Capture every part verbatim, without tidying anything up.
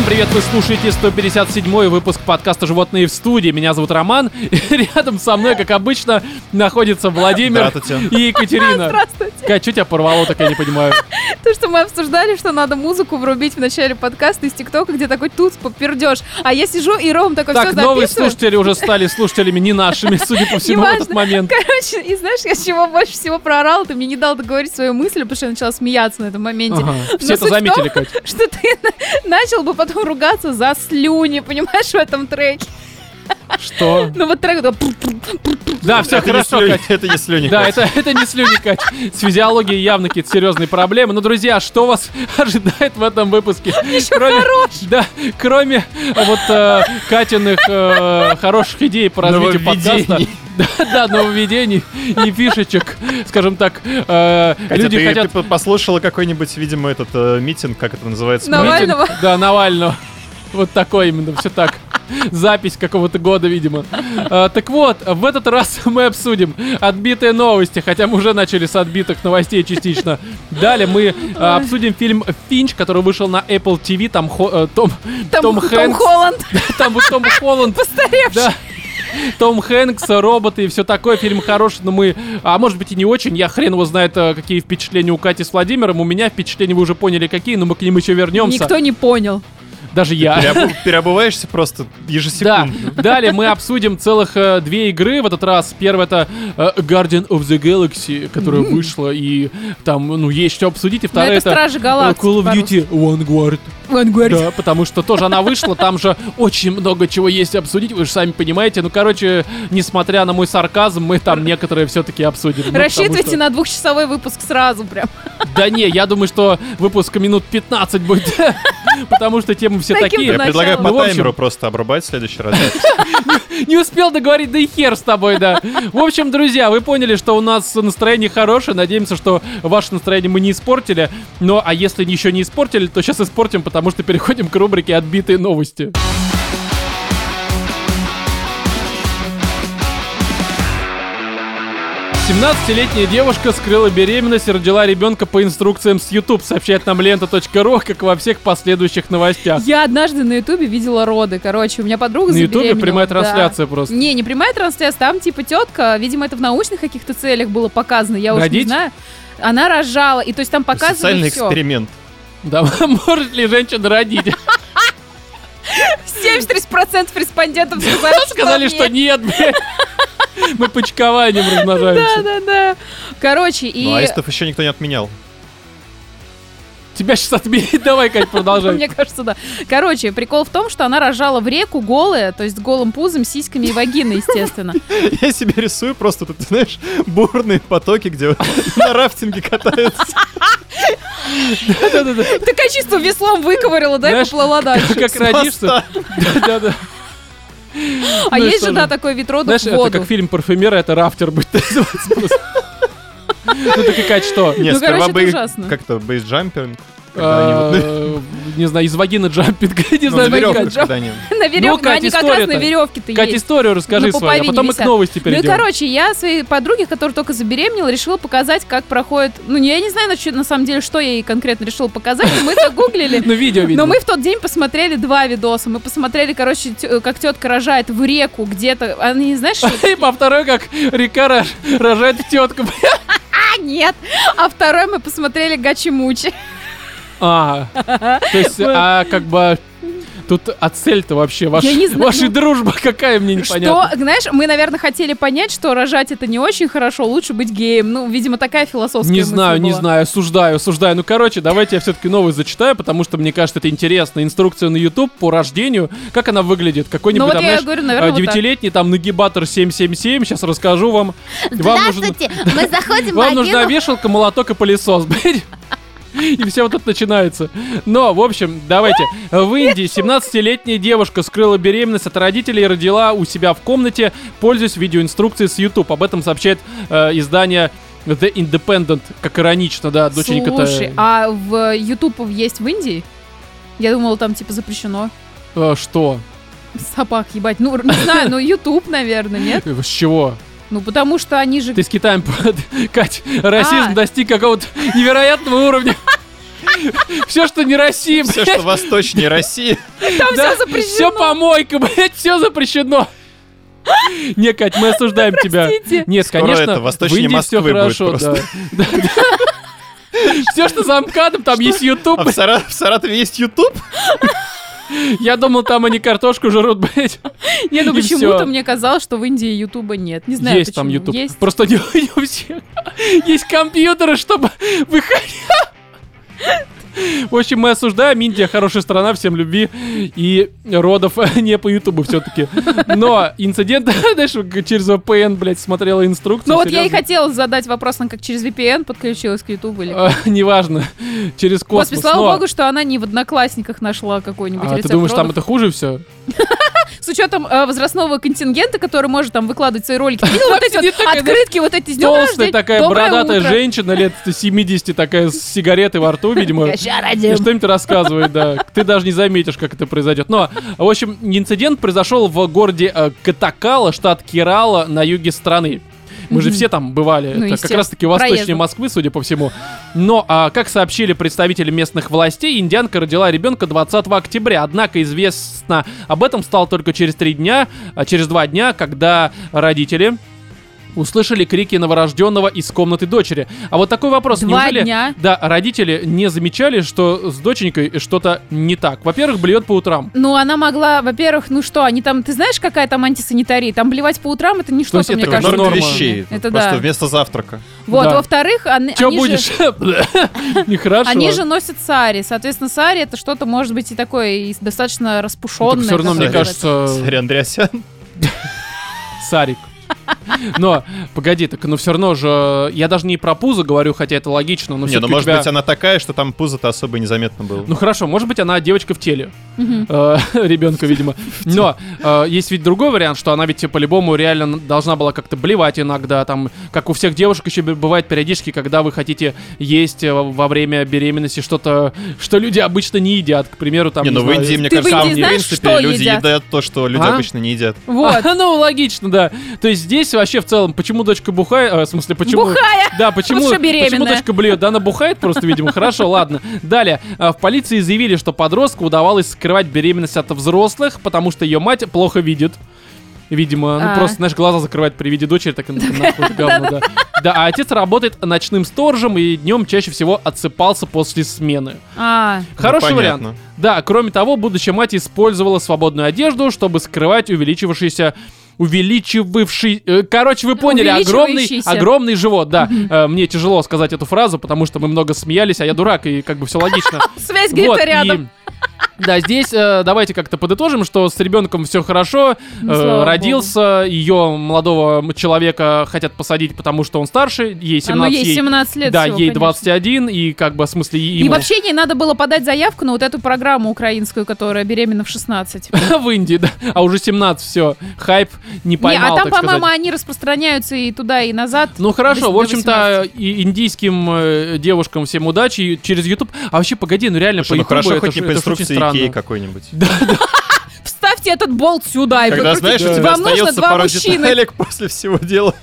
Всем привет, вы слушаете сто пятьдесят седьмой выпуск подкаста «Животные в студии». Меня зовут Роман, и рядом со мной, как обычно, находятся Владимир и Екатерина. Здравствуйте. Кать, что тебя порвало, так я не понимаю. То, что мы обсуждали, что надо музыку врубить в начале подкаста из ТикТока, где такой тут попердёшь. А я сижу, и Ром такой все записывает. Так, новые слушатели уже стали слушателями не нашими, судя по всему, в этот момент. Короче, и знаешь, я с чего больше всего проорала? Ты мне не дал договорить свою мысль, потому что я начала смеяться на этом моменте. Все это заметили, Кать. Что ты начал бы потом ругаться за слюни, понимаешь, в этом треке. Что? Ну вот трек... Да, все, хорошо, Кать. Это не слюни, Да, это не слюни, Кать. С физиологией явно какие-то серьезные проблемы. Ну, друзья, что вас ожидает в этом выпуске? Еще хорош! Да, кроме вот Катиных хороших идей по развитию подкаста... Да, нововведений и фишечек, скажем так. Э, Катя, люди ты, хотят... ты послушала какой-нибудь, видимо, этот э, митинг, как это называется? Навального. Митинг, да, Навального. Вот такой именно, все так. Запись какого-то года, видимо. А, так вот, в этот раз мы обсудим отбитые новости, хотя мы уже начали с отбитых новостей частично. Далее мы а, обсудим фильм «Финч», который вышел на Apple ти ви. Там Хо, э, Том, Том, Том Хэнкс. Том Холланд. Там вот Том Холланд. Постаревший. Да. Том Хэнкс, роботы и все такое. Фильм хороший, но мы... А может быть и не очень. Я хрен его знает, какие впечатления у Кати с Владимиром. У меня впечатления вы уже поняли какие, но мы к ним еще вернемся. Никто не понял. Даже я. Переобу- переобуваешься просто ежесекундно. Да. Далее мы обсудим целых э, две игры в этот раз. Первая — это э, Guardian of the Galaxy, которая mm-hmm. вышла, и там, ну, есть что обсудить. И вторая — это, это э, Call of Duty: Vanguard. Vanguard. Да, потому что тоже она вышла, там же очень много чего есть обсудить, вы же сами понимаете. Ну, короче, несмотря на мой сарказм, мы там некоторые все-таки обсудим. Ну, рассчитывайте что... на двухчасовой выпуск сразу прям. Да не, я думаю, что выпуск минут пятнадцать будет, потому что тема все такие. Я начало. Предлагаю по ну, таймеру общем... просто обрубать в следующий раз. Не успел договорить, да и хер с тобой, да. В общем, друзья, вы поняли, что у нас настроение хорошее. Надеемся, что ваше настроение мы не испортили. Но, а если еще не испортили, то сейчас испортим, потому что переходим к рубрике «Отбитые новости». семнадцатилетняя девушка скрыла беременность и родила ребенка по инструкциям с YouTube, сообщает нам лента точка ру, как во всех последующих новостях. Я однажды на Ютубе видела роды, короче, у меня подруга забеременела. На Ютубе прямая трансляция да. просто. Не, не прямая трансляция, там типа тетка, видимо, это в научных каких-то целях было показано, я Родить? уж не знаю. Она рожала, и то есть там показывали все. Социальный эксперимент. Да, может ли женщина родить? семьдесят три процента респондентов сказали, что нет, блядь. Мы почкованием размножаемся. Да, да, да. Короче, и... Ну, аистов еще никто не отменял. Тебя сейчас отменить, давай, Кать, продолжай. Мне кажется, да. Короче, прикол в том, что она рожала в реку голая, то есть с голым пузом, сиськами и вагиной, естественно. Я себе рисую просто, ты знаешь, бурные потоки, где на рафтинге катаются. Да-да-да. Ты качеством веслом выковырила, да, и поплыла дальше. Как родишься. Да-да-да. А ну есть же, да, такой вид рода в воду. Знаешь, это как фильм «Парфюмер», это рафтер будет называться просто. Ну так и Кать, что? Нет, сперва как-то бейсджампинг. Не знаю, из вагины джампинг. Не знаю, на веревках. Они как раз на веревке-то есть. Кать, историю расскажи свою, а потом мы к новости перейдем. Ну и короче, я своей подруге, которая только забеременела, решила показать, как проходит... Ну я не знаю, на самом деле, что я ей конкретно решила показать. Мы загуглили. Ну видео видели. Но мы в тот день посмотрели два видоса. Мы посмотрели, короче, как тетка рожает в реку где-то. Она не знаешь, что... И по второй, как река рожает в тетку. А, нет! А второй мы посмотрели «Гачи-мучи». А, то есть, а как бы тут а цель-то вообще ваш, ваша дружба какая, мне непонятно. Что, знаешь, мы, наверное, хотели понять, что рожать это не очень хорошо, лучше быть геем. Ну, видимо, такая философская мысль была. Не знаю, не знаю, осуждаю, осуждаю. Ну, короче, давайте я все-таки новость зачитаю, потому что мне кажется, это интересно. Инструкция на YouTube по рождению, как она выглядит? Какой-нибудь, ну, вот там, знаешь, говорю, наверное, девятилетний вот там нагибатор семь семь семь, сейчас расскажу вам. Здравствуйте, вам нужен... мы заходим в Вам нужна вешалка, молоток и пылесос, блядь. И все вот это начинается. Но, в общем, давайте. В Индии семнадцатилетняя девушка скрыла беременность от родителей и родила у себя в комнате, пользуясь видеоинструкцией с YouTube. Об этом сообщает э, издание The Independent. Как иронично, да, доченька-то... Слушай, а в YouTube есть в Индии? Я думала, там типа запрещено. Э, что? Собак ебать. Ну, не знаю, ну YouTube, наверное, нет? С чего? Ну, потому что они же... Ты с Китаем, Кать, расизм а. достиг какого-то невероятного уровня. Все, что не Россия, все, что восточнее России. Там все запрещено. Все помойка, блядь, все запрещено. Не, Кать, мы осуждаем тебя. Нет, конечно, в Индии все хорошо. Все, что за МКАДом, там есть YouTube. А в Саратове есть YouTube? Я думал, там они картошку жрут, блядь. Нет, ну почему-то мне казалось, что в Индии Ютуба нет. Не знаю, есть почему. Там YouTube. Есть. Просто не у всех. Есть компьютеры, чтобы выходить. В общем, мы осуждаем. Индия хорошая страна, всем любви и родов не по Ютубу все-таки. Но инцидент, знаешь, через ви пи эн, блядь, смотрела инструкцию. Ну вот серьезно. Я и хотела задать вопрос, она как через ви пи эн подключилась к Ютубу или как? Неважно, через космос. Господи, слава но... богу, что она не в Одноклассниках нашла какой-нибудь а, рецепт. А ты думаешь, родов? Там это хуже все? С учетом э, возрастного контингента, который может там выкладывать свои ролики. Видел вот эти вот открытки, вот эти с днем рождения. Толстая такая бородатая женщина лет семидесяти, такая с сигаретой во рту, видимо. И что-нибудь рассказывает, да. Ты даже не заметишь, как это произойдет. Но, в общем, инцидент произошел в городе э, Катакала, штат Керала, на юге страны. Мы же все там бывали, ну, это как раз-таки восточнее Москвы, судя по всему. Но, а, как сообщили представители местных властей, индианка родила ребенка двадцатого октября. Однако известно об этом стало только через три дня, а через два дня, когда родители услышали крики новорожденного из комнаты дочери. А вот такой вопрос. Два неужели, дня? Да, родители не замечали, что с доченькой что-то не так? Во-первых, блюет по утрам. Ну, она могла, во-первых, ну что, они там, ты знаешь, какая там антисанитария? Там блевать по утрам, это не что-то, то мне это кажется. Норма вещей. Это просто да. Вместо завтрака. Вот, да. Во-вторых, они, они будешь? Же... Нехорошо. Они же носят сари. Соответственно, сари это что-то, может быть, и такое и достаточно распушенное. Ну, все равно, мне кажется... Сари Андреасян. Сарик. Но, погоди, так, ну все равно же... Я даже не про пузо говорю, хотя это логично, но... Не, ну может тебя... быть она такая, что там пузо-то особо незаметно было. Ну хорошо, может быть она девочка в теле. Ребенка, видимо. Но есть ведь другой вариант, что она ведь по-любому реально должна была как-то блевать иногда, там, как у всех девушек еще бывает периодически, когда вы хотите есть во время беременности что-то, что люди обычно не едят, к примеру, там... Не, ну в Индии, мне кажется, в принципе люди едят то, что люди обычно не едят. Вот, ну логично, да. То есть здесь вообще в целом, почему дочка бухает, а, в смысле, почему... Бухая! Да, почему, почему дочка блюет? Да она бухает просто, видимо. Хорошо, ладно. Далее. В полиции заявили, что подростку удавалось скрывать беременность от взрослых, потому что ее мать плохо видит. Видимо, ну просто, знаешь, глаза закрывать при виде дочери, так и нахуй говно, да. Да, а отец работает ночным сторожем и днем чаще всего отсыпался после смены. Хороший вариант. Да, кроме того, будущая мать использовала свободную одежду, чтобы скрывать увеличивавшиеся... увеличивавший... Короче, вы поняли, огромный, огромный живот, да. Mm-hmm. Мне тяжело сказать эту фразу, потому что мы много смеялись, а я дурак, и как бы все логично. Связь где-то рядом. Да, здесь э, давайте как-то подытожим, что с ребенком все хорошо, э, родился, Богу. Ее молодого человека хотят посадить, потому что он старше, ей семнадцать, а, ну, ей семнадцать ей, лет. Да, всего, ей двадцать один, конечно. И как бы, в смысле... Ему... И вообще ей надо было подать заявку на вот эту программу украинскую, которая беременна в шестнадцать. В Индии, да, а уже семнадцать, все, хайп не поймал, так сказать. А там, по-моему, они распространяются и туда, и назад. Ну хорошо, в общем-то, индийским девушкам всем удачи через YouTube. А вообще, погоди, ну реально по YouTube это очень странно. Какой-нибудь. Да, да. Вставьте этот болт сюда и когда, знаешь, да. Вам нужно два мужчины после всего дела.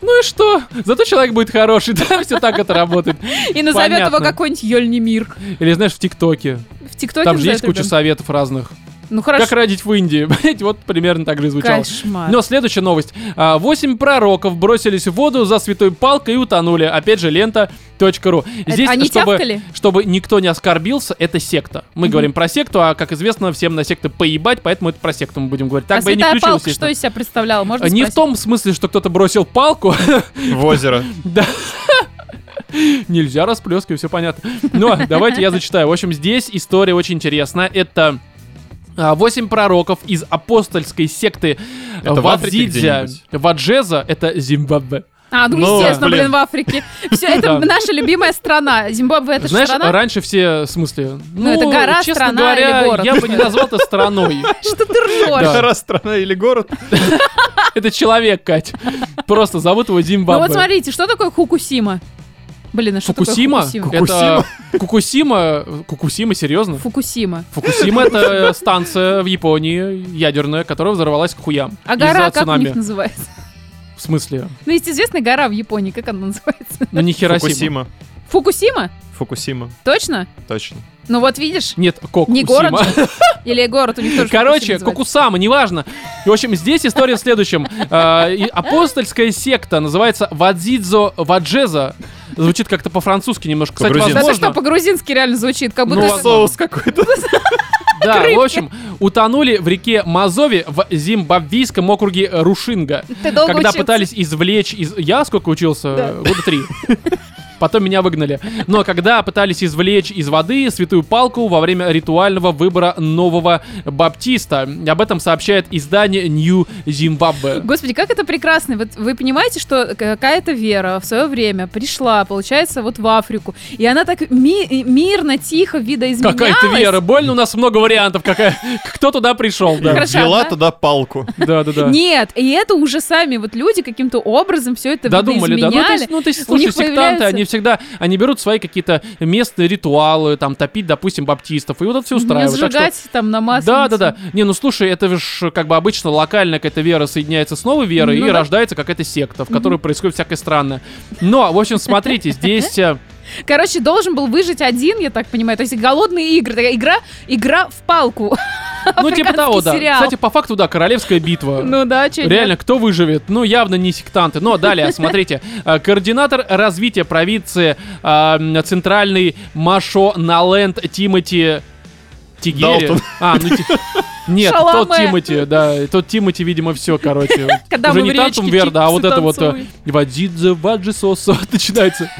Ну и что? Зато человек будет хороший, да? Все так это работает. И назовет понятно. Его какой-нибудь Ёльни мир. Или, знаешь, в ТикТоке. В ТикТоке там же есть куча ребенка. Советов разных. Ну, хорошо. Как родить в Индии? Вот примерно так же и звучало. Кошмар. Но следующая новость. Восемь пророков бросились в воду за святой палкой и утонули. Опять же, лента точка ру. Здесь, они чтобы, тявкали? Чтобы никто не оскорбился, это секта. Мы mm-hmm. говорим про секту, а, как известно, всем на секты поебать, поэтому это про секту мы будем говорить. Так а бы святая я не включил, палка что из себя представляла? Можно не спросить? В том смысле, что кто-то бросил палку. В озеро. Да. Нельзя расплескивать, все понятно. Но давайте я зачитаю. В общем, здесь история очень интересная. Это... Восемь пророков из апостольской секты Ваджеза. Ваджеза — это Зимбабве. А, ну, ну естественно, блин. блин, в Африке. Все, это наша любимая страна. Зимбабве — это знаешь, страна? Знаешь, раньше все, в смысле... Ну, ну это гора, честно страна говоря, или город? Я бы не назвал это страной. Что ты ржешь? Гора, страна или город? Это человек, Кать. Просто зовут его Зимбабве. Ну вот смотрите, что такое Хукусима? Блин, а что Фукусима? Такое Фукусима? Это... Кукусима? Кукусима, серьезно? Фукусима. Фукусима — это станция в Японии ядерная, которая взорвалась к хуям. А гора как у них называется? В смысле? Ну, есть известная гора в Японии, как она называется? Ну, не Хиросима. Фукусима. Фукусима? Фукусима. Точно? Точно. Ну вот видишь? Нет, Кокусима. Не город же? Или город у них тоже Короче, Фукусима называется. Кокусама, неважно. В общем, здесь история в следующем. Апостольская секта называется Ваджизо, Ваджеза. Звучит как-то по-французски немножко. Кстати, возможно... Это что, по-грузински реально звучит? Как будто... Ну, соус какой-то. Да, в общем, утонули в реке Мазове в зимбабвийском округе Рушинга. Ты долго Когда учился? Пытались извлечь из... Я сколько учился? Да. Года три. Потом меня выгнали. Но когда пытались извлечь из воды святую палку во время ритуального выбора нового баптиста. Об этом сообщает издание New Zimbabwe. Господи, как это прекрасно. Вот вы понимаете, что какая-то вера в свое время пришла, получается, вот в Африку. И она так ми- мирно, тихо видоизменялась. Какая-то вера. Больно, у нас много вариантов. Какая... Кто туда пришел? Да. Хорошо, Взяла да? туда палку. Да-да-да. Нет, и это уже сами вот люди каким-то образом все это Додумали, видоизменяли. Да. Ну, то есть, ну, то есть, слушай, сектанты, появляется... они всегда, они берут свои какие-то местные ритуалы, там, топить, допустим, баптистов, и вот это все устраивает. Сжигать что... там на масле. Да-да-да. Не, ну слушай, это же как бы обычно локальная какая-то вера соединяется с новой верой, ну, и да. рождается какая-то секта, в которой mm-hmm. происходит всякое странное. Но, в общем, смотрите, здесь... Короче, должен был выжить один, я так понимаю. То есть голодные игры, такая игра, игра в палку. Ну, типа того, да. Сериал. Кстати, по факту, да, королевская битва. Ну да, че Реально, нет? Кто выживет? Ну, явно не сектанты. Но далее, смотрите. Координатор развития провинции э, центральный Машоналенд Тимоти Тигери. Далтон. А, ну ти... Нет, Шаламе. Тот Тимати, да, тот Тимати, видимо, все, короче. Уже не Тантум Верда, а вот это вот Ваджидзе, Ваджисосо начинается.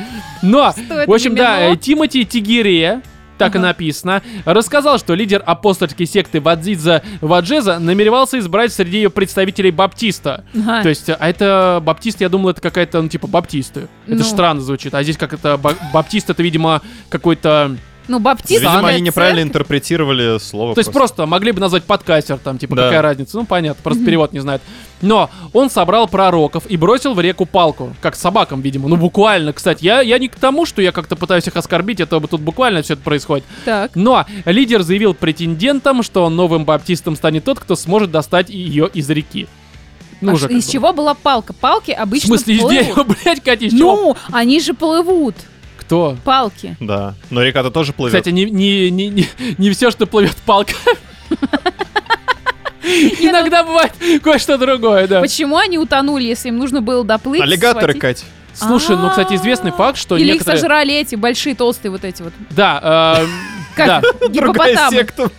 Но, в общем, да, Тимати Тигерия, так и написано, рассказал, что лидер апостольской секты Ваджиза Ваджеза намеревался избрать среди ее представителей баптиста. То есть, а это баптист, я думал, это какая-то, ну, типа, баптисты. Это же странно звучит. А здесь как это баптист, это, видимо, какой-то... Ну, баптисты. Видимо, они неправильно церковь. Интерпретировали слово. То есть просто. просто могли бы назвать подкастер, там, типа, да. какая разница. Ну, понятно, просто mm-hmm. перевод не знает. Но он собрал пророков и бросил в реку палку. Как собакам, видимо. Ну, буквально, кстати. Я, я не к тому, что я как-то пытаюсь их оскорбить, это тут буквально все это происходит. Так. Но лидер заявил претендентам, что новым баптистом станет тот, кто сможет достать ее из реки. Ну, а уже, из чего была палка? Палки обычно плывут. В смысле, из дерева, блядь, Катя, из чего? Ну, они же плывут. Кто? Палки. Да. Но река-то тоже плывет. Кстати, не, не, не, не, не все, что плывет, палка. Иногда бывает кое-что другое, да. Почему они утонули, если им нужно было доплыть? Аллигаторы, Кать. Слушай, ну, кстати, известный факт, что некоторые... Или их сожрали эти большие, толстые вот эти вот. Да. Как? Другая секта.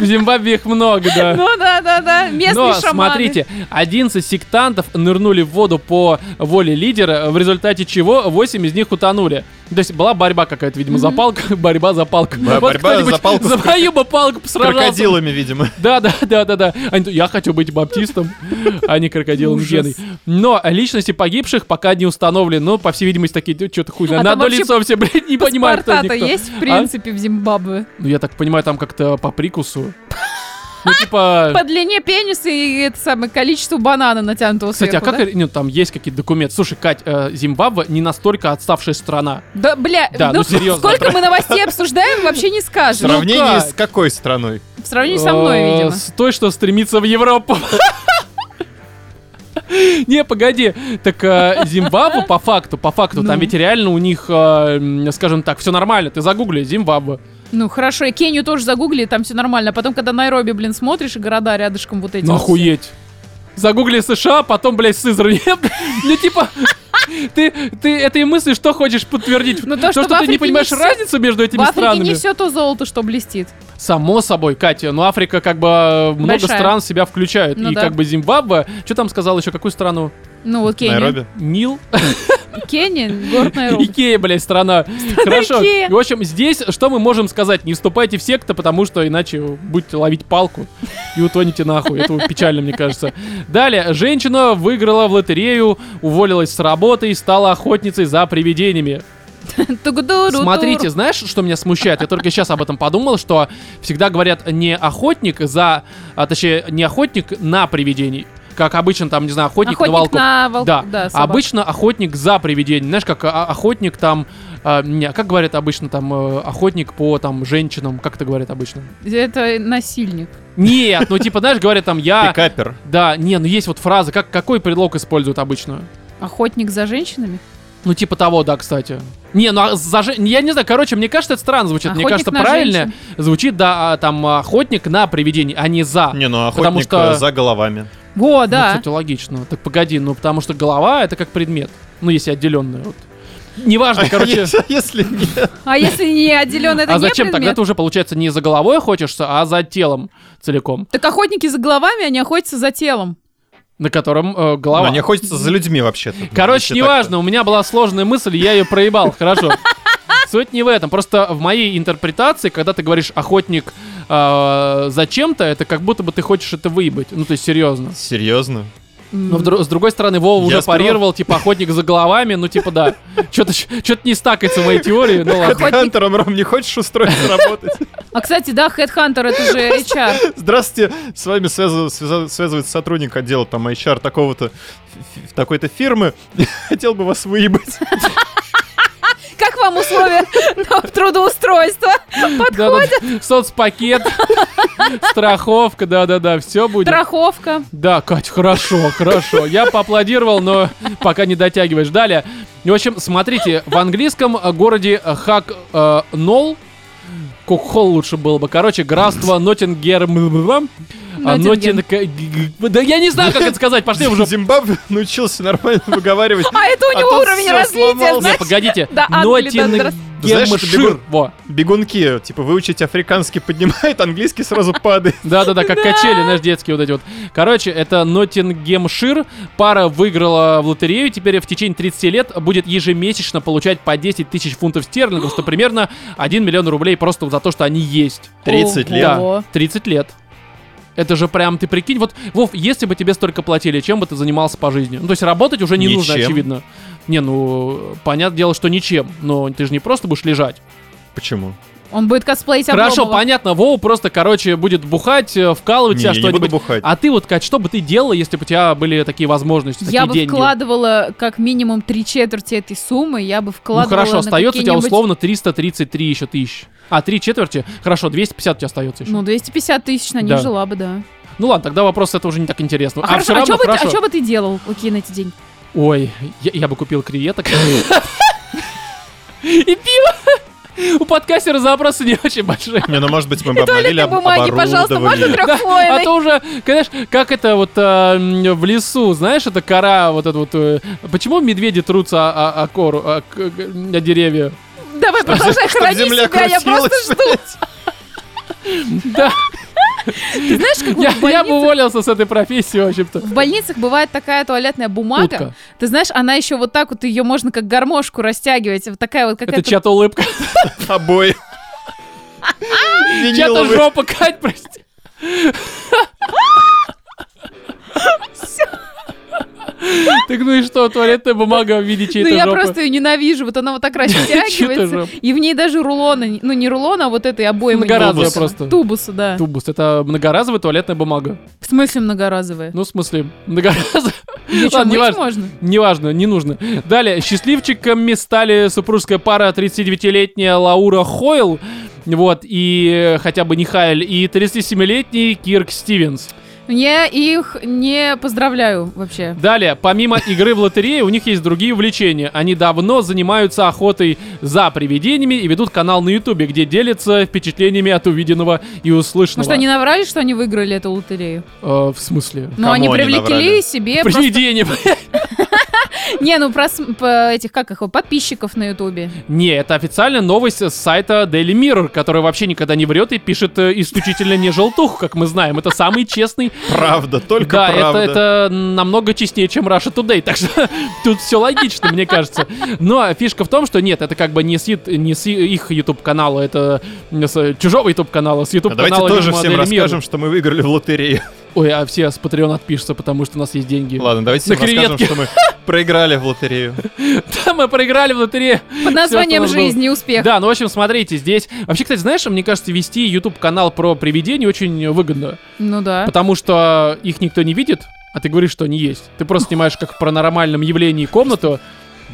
В Зимбабве их много, да. Ну да, да, да, местные Но, шаманы. Смотрите, одиннадцать сектантов нырнули в воду по воле лидера, в результате чего восемь из них утонули. То есть была борьба какая-то, видимо, mm-hmm. за палку, борьба за палку. Борьба, вот борьба за палку. За мою бы палку посражался. Крокодилами, видимо. Да, да, да, да, да. Они, я хочу быть баптистом, а не крокодилом Геной. Но личности погибших пока не установлены. Но, по всей видимости, такие, что-то хуй. А на одно лицо все, блядь, не понимают, кто это. Есть, в принципе, а? В Зимбабве. Ну, я так понимаю, там как-то по прикусу. Ну, типа... По длине пениса и это самое количество банана натянутого Кстати, сверху, а как... Да? Ну, там есть какие-то документы. Слушай, Кать, э, Зимбабве не настолько отставшая страна. Да, бля, да, ну, ну серьезно. Сколько мы новостей обсуждаем, вообще не скажем. В сравнении ну, с какой страной? В сравнении со мной, видимо. С той, что стремится в Европу. Не, погоди, так э, Зимбабве по факту, по факту, ну. там ведь реально у них, э, скажем так, все нормально. Ты загугли Зимбабве. Ну, хорошо, и Кению тоже загугли, там все нормально. А потом, когда Найроби, блин, смотришь, и города рядышком вот эти... Ну, охуеть. Все. Загугли США, потом, блядь, Сызрань. Ну, типа... Ты, ты этой мысли что хочешь подтвердить? Ну, то, что, что ты не понимаешь не все... разницу между этими странами. В Африке странами. Не все то золото, что блестит. Само собой, Катя. Но Африка как бы много Большая. стран себя включает. Ну, и да. как бы Зимбабве... Что там сказал еще? Какую страну? Ну, вот Кения. Найроби. Нил. Кения, город Найроби. Икея, блядь, страна. Хорошо. В общем, здесь что мы можем сказать? Не вступайте в секту, потому что иначе будете ловить палку и утонете нахуй. Это печально, мне кажется. Далее. Женщина выиграла в лотерею, уволилась с работы и стала охотницей за привидениями. Смотрите, знаешь, что меня смущает? Я только сейчас об этом подумал, что всегда говорят не охотник за... А, точнее, не охотник на привидений. Как обычно, там, не знаю, охотник, охотник на волков. На волк... Да, да обычно охотник за привидением. Знаешь, как охотник там... Э, не, как говорят обычно там э, охотник по там женщинам? Как это говорят обычно? Это насильник. Нет, ну типа, знаешь, говорят там я... Пикапер. Да, не, ну есть вот фраза. Как, какой предлог используют обычно? Охотник за женщинами? Ну, типа того, да, кстати. Не, ну, за же... я не знаю, короче, мне кажется, это странно звучит. Охотник мне кажется, правильно женщин. Звучит, да, там, охотник на привидение, а не за. Не, ну, охотник что... за головами. Во, да. Ну, кстати, логично. Так, погоди, ну, потому что голова — это как предмет. Ну, если отделенная, вот. Неважно, а короче. Если, если нет. А если не отделенная, это а не предмет? А зачем тогда ты уже, получается, не за головой охотишься, а за телом целиком? Так охотники за головами, они охотятся за телом. На котором э, голова. Но они охотятся за людьми вообще-то. Короче, неважно, так-то. У меня была сложная мысль, я ее проебал, хорошо. Суть не в этом, просто в моей интерпретации, когда ты говоришь «охотник э, за чем-то», это как будто бы ты хочешь это выебать, ну то есть серьезно. Серьезно? Но вдруг, с другой стороны, Вова я уже сперва... парировал, типа, охотник за головами, ну, типа, да. Что-то, что-то не стакается в моей теории, ну ладно. Хедхантером, Ром, не хочешь устроиться работать? А, кстати, да, хедхантер, это же эйч ар. Здравствуйте, с вами связывается сотрудник отдела, там, эйч ар такого-то, такой-то фирмы. Хотел бы вас выебать. Как вам условия трудоустройства? Подходят? Да, да, соцпакет, страховка, да-да-да, все будет. Страховка. Да, Кать, хорошо, хорошо. Я поаплодировал, но пока не дотягиваешь. Далее. В общем, смотрите, в английском городе Хак-Нол, Кокхол лучше было бы, короче, графство Нотингем... Нотинг... Да я не знаю, как это сказать, пошли уже. Зимбабве научился нормально выговаривать. А это у него уровень развития, значит. Погодите, Нотингемшир. Бегунки, типа, выучить африканский поднимает, английский сразу падает. Да-да-да, как качели, знаешь, детские вот эти вот. Короче, это Нотингемшир. Пара выиграла в лотерею, теперь в течение тридцати лет будет ежемесячно получать по десять тысяч фунтов стерлингов, что примерно один миллион рублей просто за то, что они есть. тридцать лет? Да, тридцать лет. Это же прям, ты прикинь, вот, Вов, если бы тебе столько платили, чем бы ты занимался по жизни? Ну, то есть работать уже не ничем. Нужно, очевидно. Не, ну, понятное дело, что ничем, но ты же не просто будешь лежать. Почему? Он будет косплеить Обломова. Хорошо, понятно, Вова просто, короче, будет бухать, вкалывать не, тебя что-нибудь. Не, не буду бухать. А ты вот, Кать, что бы ты делала, если бы у тебя были такие возможности, я такие бы деньги? Я бы вкладывала как минимум три четверти этой суммы, я бы вкладывала. Ну хорошо, остается у тебя условно триста тридцать три еще тысяч. А, три четверти? Хорошо, двести пятьдесят у тебя остается еще. Ну, двести пятьдесят тысяч на них да. жила бы, да. Ну ладно, тогда вопрос это уже не так интересно. А, а хорошо, а что бы, а бы ты делал, окей, на эти деньги? Ой, я, я бы купил креветок. И пиво. У подкастера запросы не очень большие. Не, ну может быть мы бы обновили оборудование. Пожалуйста, можно трехслойный. А то уже, конечно, как это вот в лесу, знаешь, это кора вот эта вот. Почему медведи трутся о кору, о деревья? Давай, что, продолжай что, хранить себя, крутилась, я просто жду. Да. Ты знаешь, как я, в больницах... я бы уволился с этой профессии, в общем-то. В больницах бывает такая туалетная бумага. Утка. Ты знаешь, она еще вот так вот, ее можно как гармошку растягивать. Вот такая вот какая-то... Это чья-то улыбка. Обои. Чья-то жопа, Кать, прости. Все. Так ну и что, туалетная бумага в виде чьей-то жопы? Ну я просто ее ненавижу, вот она вот так растягивается, и в ней даже рулона, ну не рулона, а вот этой обои. Многоразовая просто. Тубуса, да. Тубус, это многоразовая туалетная бумага. В смысле многоразовая? Ну в смысле, многоразовая. Ладно, неважно, неважно, не нужно. Далее, счастливчиками стали супружеская пара тридцатидевятилетняя Лаура Хойл, вот, и хотя бы не Хайль, и тридцатисемилетний Кирк Стивенс. Я их не поздравляю вообще. Далее, помимо игры в лотерею, у них есть другие увлечения. Они давно занимаются охотой за привидениями и ведут канал на Ютубе, где делятся впечатлениями от увиденного и услышанного. Может, они наврали, что они выиграли эту лотерею? Э, в смысле? Ну, они привлекли себе... Привидения, Не, ну про этих, как их, подписчиков на Ютубе. Не, это официальная новость с сайта Daily Mirror, который вообще никогда не врет и пишет исключительно не желтуху, как мы знаем. Это самый честный... Правда, только да, правда. Да, это, это намного честнее, чем Russia Today, так что тут все логично, мне кажется. Но фишка в том, что нет, это как бы не с, не с их YouTube-канала, это с чужого YouTube-канала, с YouTube-канала. Давайте тоже всем расскажем, что мы выиграли в лотерею. Ой, а все с Patreon отпишутся, потому что у нас есть деньги. Ладно, давайте всем расскажем, что мы проиграли в лотерею. Да, мы проиграли в лотерею. Под названием «Жизнь и успех». Да, ну, в общем, смотрите, здесь... Вообще, кстати, знаешь, мне кажется, вести YouTube-канал про привидения очень выгодно. Ну да. Потому что их никто не видит, а ты говоришь, что они есть. Ты просто снимаешь, как в паранормальном явлении, комнату.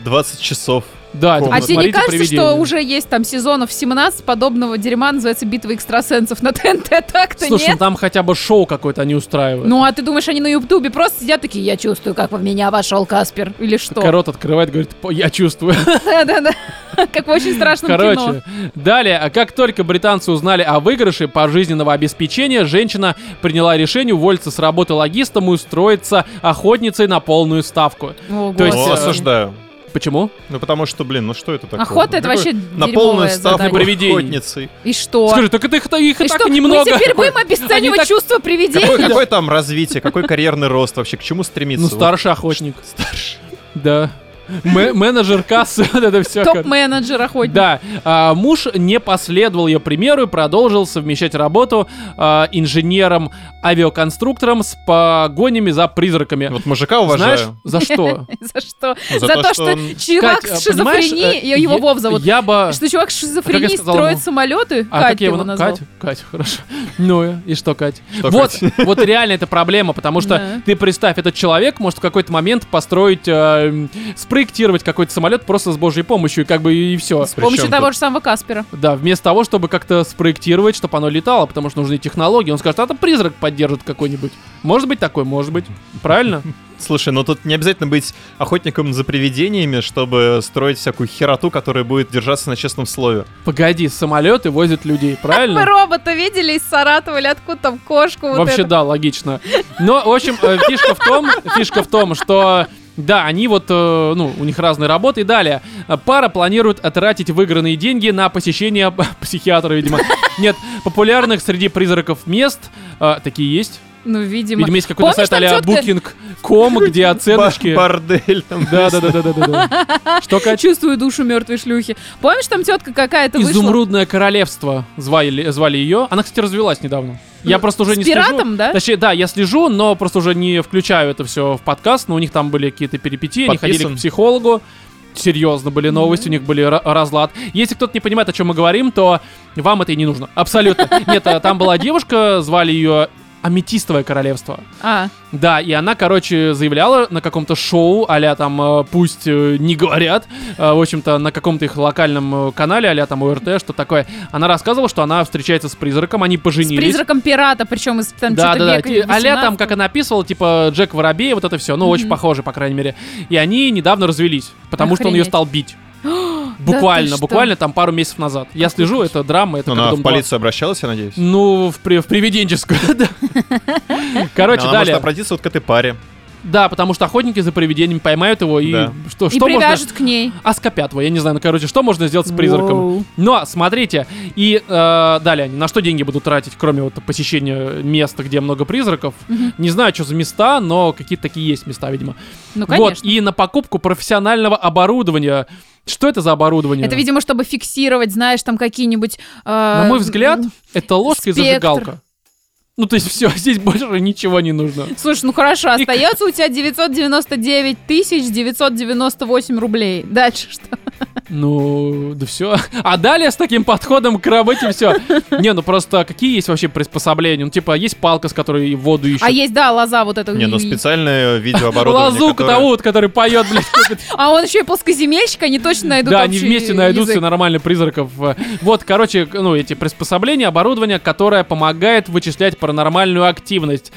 двадцать часов. Да, а тебе не кажется, привидение, что уже есть там сезонов семнадцать подобного дерьма, называется «Битва экстрасенсов» на ТНТ, так-то Слушай, нет? Слушай, там хотя бы шоу какое-то они устраивают. Ну, а ты думаешь, они на Ютубе просто сидят такие: я чувствую, как в меня вошел Каспер, или что? Корот открывает, говорит: я чувствую. Да-да-да, как в очень страшном кино. Короче, далее, как только британцы узнали о выигрыше пожизненного обеспечения, женщина приняла решение уволиться с работы логистом и устроиться охотницей на полную ставку. То есть, осуждаю. Почему? Ну, потому что, блин, ну что это такое? Охота — это вообще на полную ставку привидений. И что? Скажи, так это их, их и, и так что? Немного. Мы теперь будем обесценивать так... чувство привидений? Какое, какое там развитие, какой карьерный рост вообще, к чему стремиться? Ну, старший охотник. Старший. Да. М- менеджер кассы, вот это все. Топ-менеджер охотник. Да. А, муж не последовал ее примеру и продолжил совмещать работу а, инженером-авиаконструктором с погонями за призраками. Вот мужика уважаю. Знаешь, за что? За что? За то, что чувак с шизофренией, его Вов зовут, что чувак с шизофренией строит самолеты. Кать его назвал. Кать? Кать, хорошо. Ну и что, Кать? Вот реально это проблема, потому что ты представь, этот человек может в какой-то момент построить... проектировать какой-то самолет просто с божьей помощью, и как бы и все. С помощью того же самого Каспера. Да, вместо того, чтобы как-то спроектировать, чтобы оно летало, потому что нужны технологии. Он скажет: а там призрак поддержит какой-нибудь. Может быть такой, может быть. Правильно? Слушай, ну тут не обязательно быть охотником за привидениями, чтобы строить всякую хероту, которая будет держаться на честном слове. Погоди, самолеты возят людей, правильно? Мы робота видели из Саратова или откуда там кошку. Вообще да, логично. Но, в общем, фишка в том, фишка в том, что... Да, они вот, ну, у них разные работы. И далее, пара планирует тратить выигранные деньги на посещение психиатра, видимо. Нет, популярных среди призраков мест. Такие есть. Ну, видимо. Видимо, есть какой-то сайт а-ля букинг точка ком, где оценочки... Бордель там. Да-да-да. Что, Кать? Чувствую душу мертвой шлюхи. Помнишь, там тетка какая-то вышла? Изумрудное королевство звали ее. Она, кстати, развелась недавно. Я просто уже не слежу. С пиратом, да? Точнее, да, я слежу, но просто уже не включаю это все в подкаст. Но у них там были какие-то перипетии, они ходили к психологу. Серьезно, были новости, mm-hmm. у них были р- разлад. Если кто-то не понимает, о чем мы говорим, то вам это и не нужно. Абсолютно. Нет, там была девушка, звали ее Аметистовое королевство. А. Да, и она, короче, заявляла на каком-то шоу, а-ля там «Пусть не говорят», в общем-то, на каком-то их локальном канале, а-ля там ОРТ, что такое. Она рассказывала, что она встречается с призраком, они поженились. С призраком пирата, причем из там да, что-то да, века восемнадцатого. А-ля там, как она описывала, типа Джек Воробей, вот это все, ну, mm-hmm. очень похоже, по крайней мере. И они недавно развелись, потому Охренеть. Что он ее стал бить. Буквально, да буквально там пару месяцев назад. Я слежу, это драма, это... Ну, она в полицию обращалась, я надеюсь? Ну, в, при, в привиденческую, да. Короче, далее. Она может обратиться вот к этой паре. Да, потому что охотники за привидением поймают его и... Да. Что, и что привяжут можно... к ней. Оскопят его, я не знаю, ну, короче, что можно сделать с призраком. Воу. Но, смотрите, и э, далее они на что деньги будут тратить, кроме вот посещения места, где много призраков. Угу. Не знаю, что за места, но какие-то такие есть места, видимо. Ну, конечно. Вот, и на покупку профессионального оборудования... Что это за оборудование? Это, видимо, чтобы фиксировать, знаешь, там какие-нибудь... Э, на мой взгляд, э, это ложка спектр. И зажигалка. Ну, то есть все, здесь больше ничего не нужно. Слушай, ну хорошо, остается у тебя девятьсот девяносто девять тысяч девятьсот девяносто восемь рублей. Дальше что? Ну, да все. А далее с таким подходом к работе все. Не, ну просто какие есть вообще приспособления? Ну, типа, есть палка, с которой воду ищут. А есть, да, лоза вот эта. Не, ну специальное видеооборудование. Лозу котовут, который поет, блядь. А он еще и плоскоземельщик, они точно найдут. Да, они вместе найдут все нормально призраков. Вот, короче, ну, эти приспособления, оборудование, которое помогает вычислять паранормальную активность.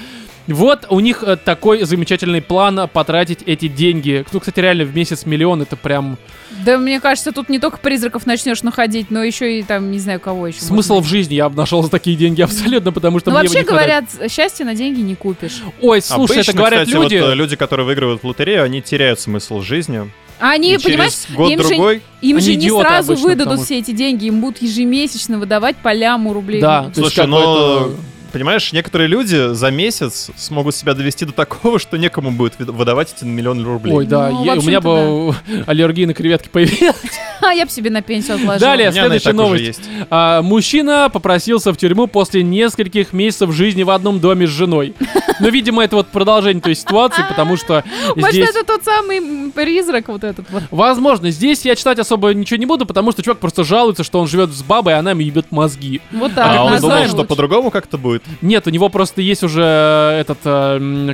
Вот у них такой замечательный план потратить эти деньги. Кто, кстати, реально в месяц миллион, это прям... Да, мне кажется, тут не только призраков начнешь находить, но еще и там, не знаю, кого еще. Смысл в жизни я обнашел за такие деньги абсолютно, потому что ну, мне вообще говорят, счастье на деньги не купишь. Ой, слушай, обычно, это говорят кстати, люди... Обычно, вот, люди, которые выигрывают в лотерею, они теряют смысл жизни. Они, понимаешь, им же, им же не сразу обычно, выдадут потому... все эти деньги, им будут ежемесячно выдавать по ляму рублей. Да, слушай, но... Понимаешь, некоторые люди за месяц смогут себя довести до такого, что некому будет выдавать эти миллион рублей. Ой, да, ну, я, у меня бы да. аллергия на креветки появилась. А я бы себе на пенсию отложила. Далее, следующая новость. А, мужчина попросился в тюрьму после нескольких месяцев жизни в одном доме с женой. Но, видимо, это вот продолжение той ситуации, потому что может, здесь... это тот самый призрак вот этот вот. Возможно. Здесь я читать особо ничего не буду, потому что чувак просто жалуется, что он живет с бабой, а она ему ебет мозги. Вот так. А он думал, что по-другому как-то будет. Нет, у него просто есть уже этот,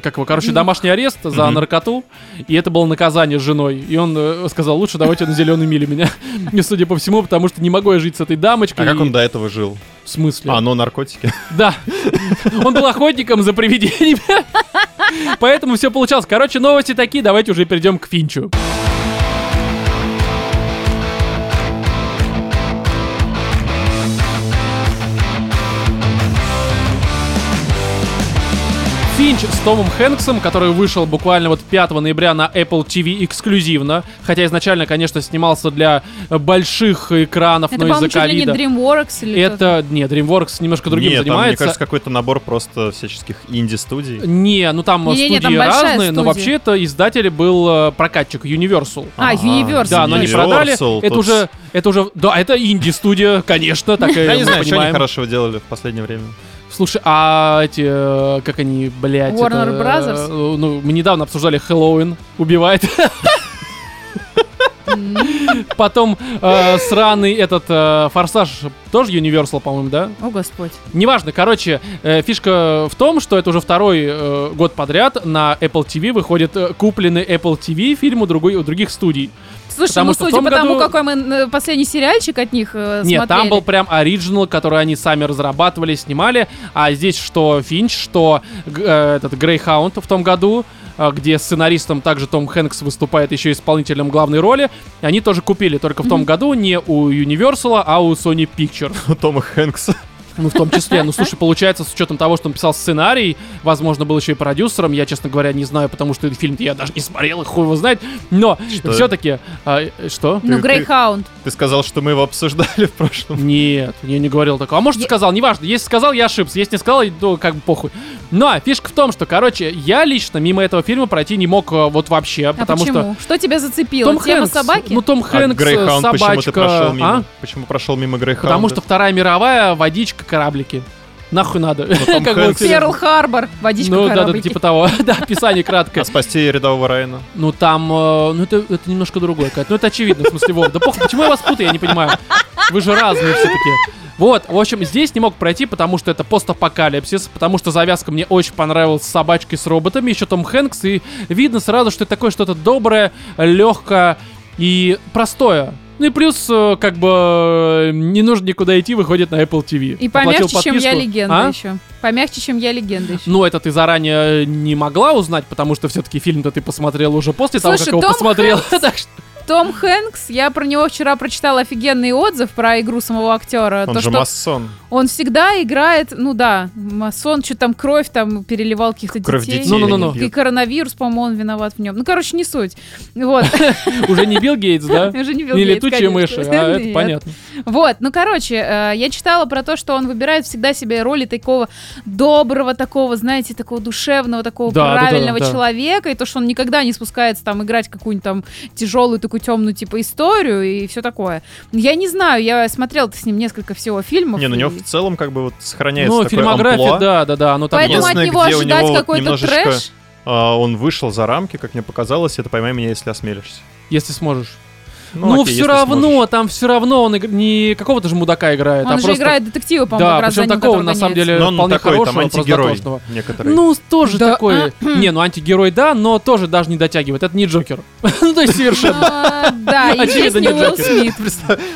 как его, короче, домашний арест за наркоту, и это было наказание с женой. И он сказал, лучше давайте на зеленой миле меня. И, судя по всему, потому что не могу я жить с этой дамочкой. А как он до этого жил? В смысле? А, но наркотики. Да. Он был охотником за привидениями. Поэтому все получалось. Короче, новости такие. Давайте уже перейдем к Финчу. Финч с Томом Хэнксом, который вышел буквально вот пятого ноября на Apple ти ви эксклюзивно, хотя изначально, конечно, снимался для больших экранов, это, но из-за ковида. Это, по-моему, не DreamWorks или это кто-то? Не, DreamWorks немножко другим не, занимается. Нет, мне кажется, какой-то набор просто всяческих инди-студий. Не, ну там не, студии не, там разные, студия. Но вообще это издатель был прокатчик Universal. А, Universal. Да, но не продали. Тут... Это уже, это уже, да, это инди-студия, конечно, так и мы понимаем. Я не знаю, что они хорошего делали в последнее время. Слушай, а эти, как они, блядь... Warner это, Brothers? Ну, мы недавно обсуждали Хэллоуин. Убивает. Потом э, сраный этот э, Форсаж, тоже Universal, по-моему, да? О, Господь. Неважно, короче, э, фишка в том, что это уже второй э, год подряд на Apple ти ви выходит э, купленный Apple ти ви фильм у, другой, у других студий. Слушай, потому ну, что судя по году... тому, какой мы последний сериальчик от них э, смотрели. Нет, там был прям оригинал, который они сами разрабатывали, снимали. А здесь что Финч, что э, этот Greyhound в том году, где сценаристом также Том Хэнкс выступает еще исполнителем главной роли. Они тоже купили, только в том году не у Universal, а у Sony Pictures. У Тома Хэнкса. Ну, в том числе. Ну, слушай, получается, с учетом того, что он писал сценарий, возможно, был еще и продюсером. Я, честно говоря, не знаю, потому что этот фильм я даже не смотрел, и хуй его знает. Но что? Все-таки... А, что? Ну, Грейхаунд. Ты, ты сказал, что мы его обсуждали в прошлом. Нет, я не говорил такого. А может, я... сказал, неважно. Если сказал, я ошибся. Если не сказал, то как бы похуй. Но фишка в том, что, короче, я лично мимо этого фильма пройти не мог вот вообще. А потому почему? Что... Что тебя зацепило? Том Тема Хэнкс. Собаки? Ну, Том Хэнкс, а собачка... Почему ты прошел мимо? А? Почему прошел мимо Грейхаунда? Потому что Вторая мировая, водичка, кораблики. Нахуй надо. Перл-Харбор, водичка, кораблики. Ну да, да, типа того. Да, описание краткое. А спасти рядового Райана? Ну там, ну это немножко другое, Кать. Ну это очевидно, в смысле, Вов. Да похуй, почему я вас путаю, я не понимаю. Вы же разные все-таки. Вот, в общем, здесь не мог пройти, потому что это постапокалипсис, потому что завязка мне очень понравилась с собачкой, с роботами, еще Том Хэнкс, и видно сразу, что это такое что-то доброе, легкое и простое. Ну и плюс, как бы, не нужно никуда идти, выходит на Apple ти ви. И помягче, чем «Я легенда» а? еще. Помягче, чем «Я легенда» еще. Ну это ты заранее не могла узнать, потому что все-таки фильм-то ты посмотрела уже после Слушай, того, как Том его посмотрела. Так что... Том Хэнкс, я про него вчера прочитала офигенный отзыв про игру самого актера. Он то, же что масон. Он всегда играет, ну да, масон, что там кровь, там переливал каких-то кровь детей. детей. Ну-ну-ну. И коронавирус, по-моему, он виноват в нем. Ну, короче, не суть. Уже не Билл Гейтс, да? Уже не Билл Гейтс, не летучие мыши, а это понятно. Вот, ну, короче, я читала про то, что он выбирает всегда себе роли такого доброго, такого, знаете, такого душевного, такого правильного человека, и то, что он никогда не спускается там играть какую-нибудь там тяжелую такую темную, типа, историю и все такое. Я не знаю, я смотрела с ним несколько всего фильмов. Не, ну у него в целом как бы вот сохраняется ну, такой амплуа. Ну, фильмография, да, да, да. Оно там Поэтому от него ожидать него какой-то трэш. А, он вышел за рамки, как мне показалось, это «Поймай меня, если осмелишься». Если сможешь. Ну, ну окей, все равно, сможешь. Там все равно он игр... не какого-то же мудака играет. Он а же просто... играет детектива, по-моему, да, раз за ним, такого, на самом деле, но он вполне такой, хорошего, там антигерой некоторые. Ну, тоже да. такой. Не, ну антигерой, да, но тоже даже не дотягивает. Это не Джокер. Ну, то есть совершенно. Да, и есть не Уилл Смит.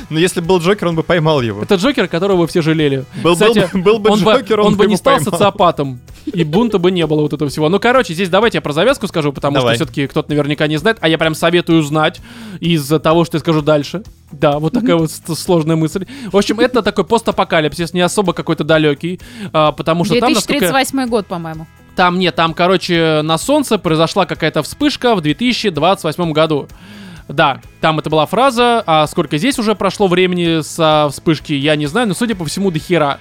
Но если был Джокер, он бы поймал его. Это Джокер, которого все жалели. Был бы Джокер, он бы его поймал. Он бы не стал социопатом. И бунта бы не было вот этого всего. Ну, короче, здесь давайте я про завязку скажу, потому что все-таки кто-то наверняка не знает. А я прям советую знать из-за того, что я скажу дальше. Да, вот такая вот сложная мысль. В общем, это такой постапокалипсис, не особо какой-то далекий, потому что там... две тысячи тридцать восьмой год, по-моему. Там нет, там, короче, на Солнце произошла какая-то вспышка в две тысячи двадцать восьмом году. Да, там это была фраза, а сколько здесь уже прошло времени со вспышки, я не знаю, но, судя по всему, до хера.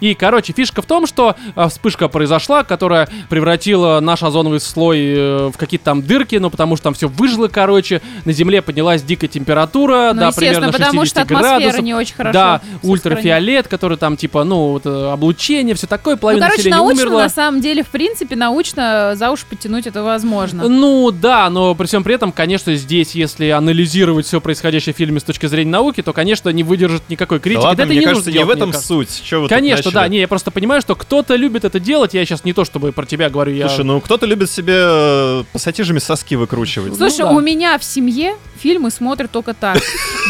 И, короче, фишка в том, что вспышка произошла, которая превратила наш озоновый слой в какие-то там дырки, ну, потому что там все выжило, короче, на Земле поднялась дикая температура, ну, да, примерно шестьдесят градусов. Ну, естественно, потому что атмосфера не очень хорошо. Да, ультрафиолет, который там, типа, ну, вот, облучение, все такое, половина ну, короче, населения научно, умерла. На самом деле, в принципе, научно за уши подтянуть это возможно. Ну, да, но при всем при этом, конечно, здесь, если анализировать все происходящее в фильме с точки зрения науки, то, конечно, не выдержит никакой критики. Да ладно, да, мне кажется, не в этом никак. Суть. Чего вы конечно, да, не, я просто понимаю, что кто-то любит это делать. Я сейчас не то, чтобы про тебя говорю. Слушай, я... ну кто-то любит себе пассатижами соски выкручивать. Слушай, ну, да. у меня в семье фильмы смотрят только так.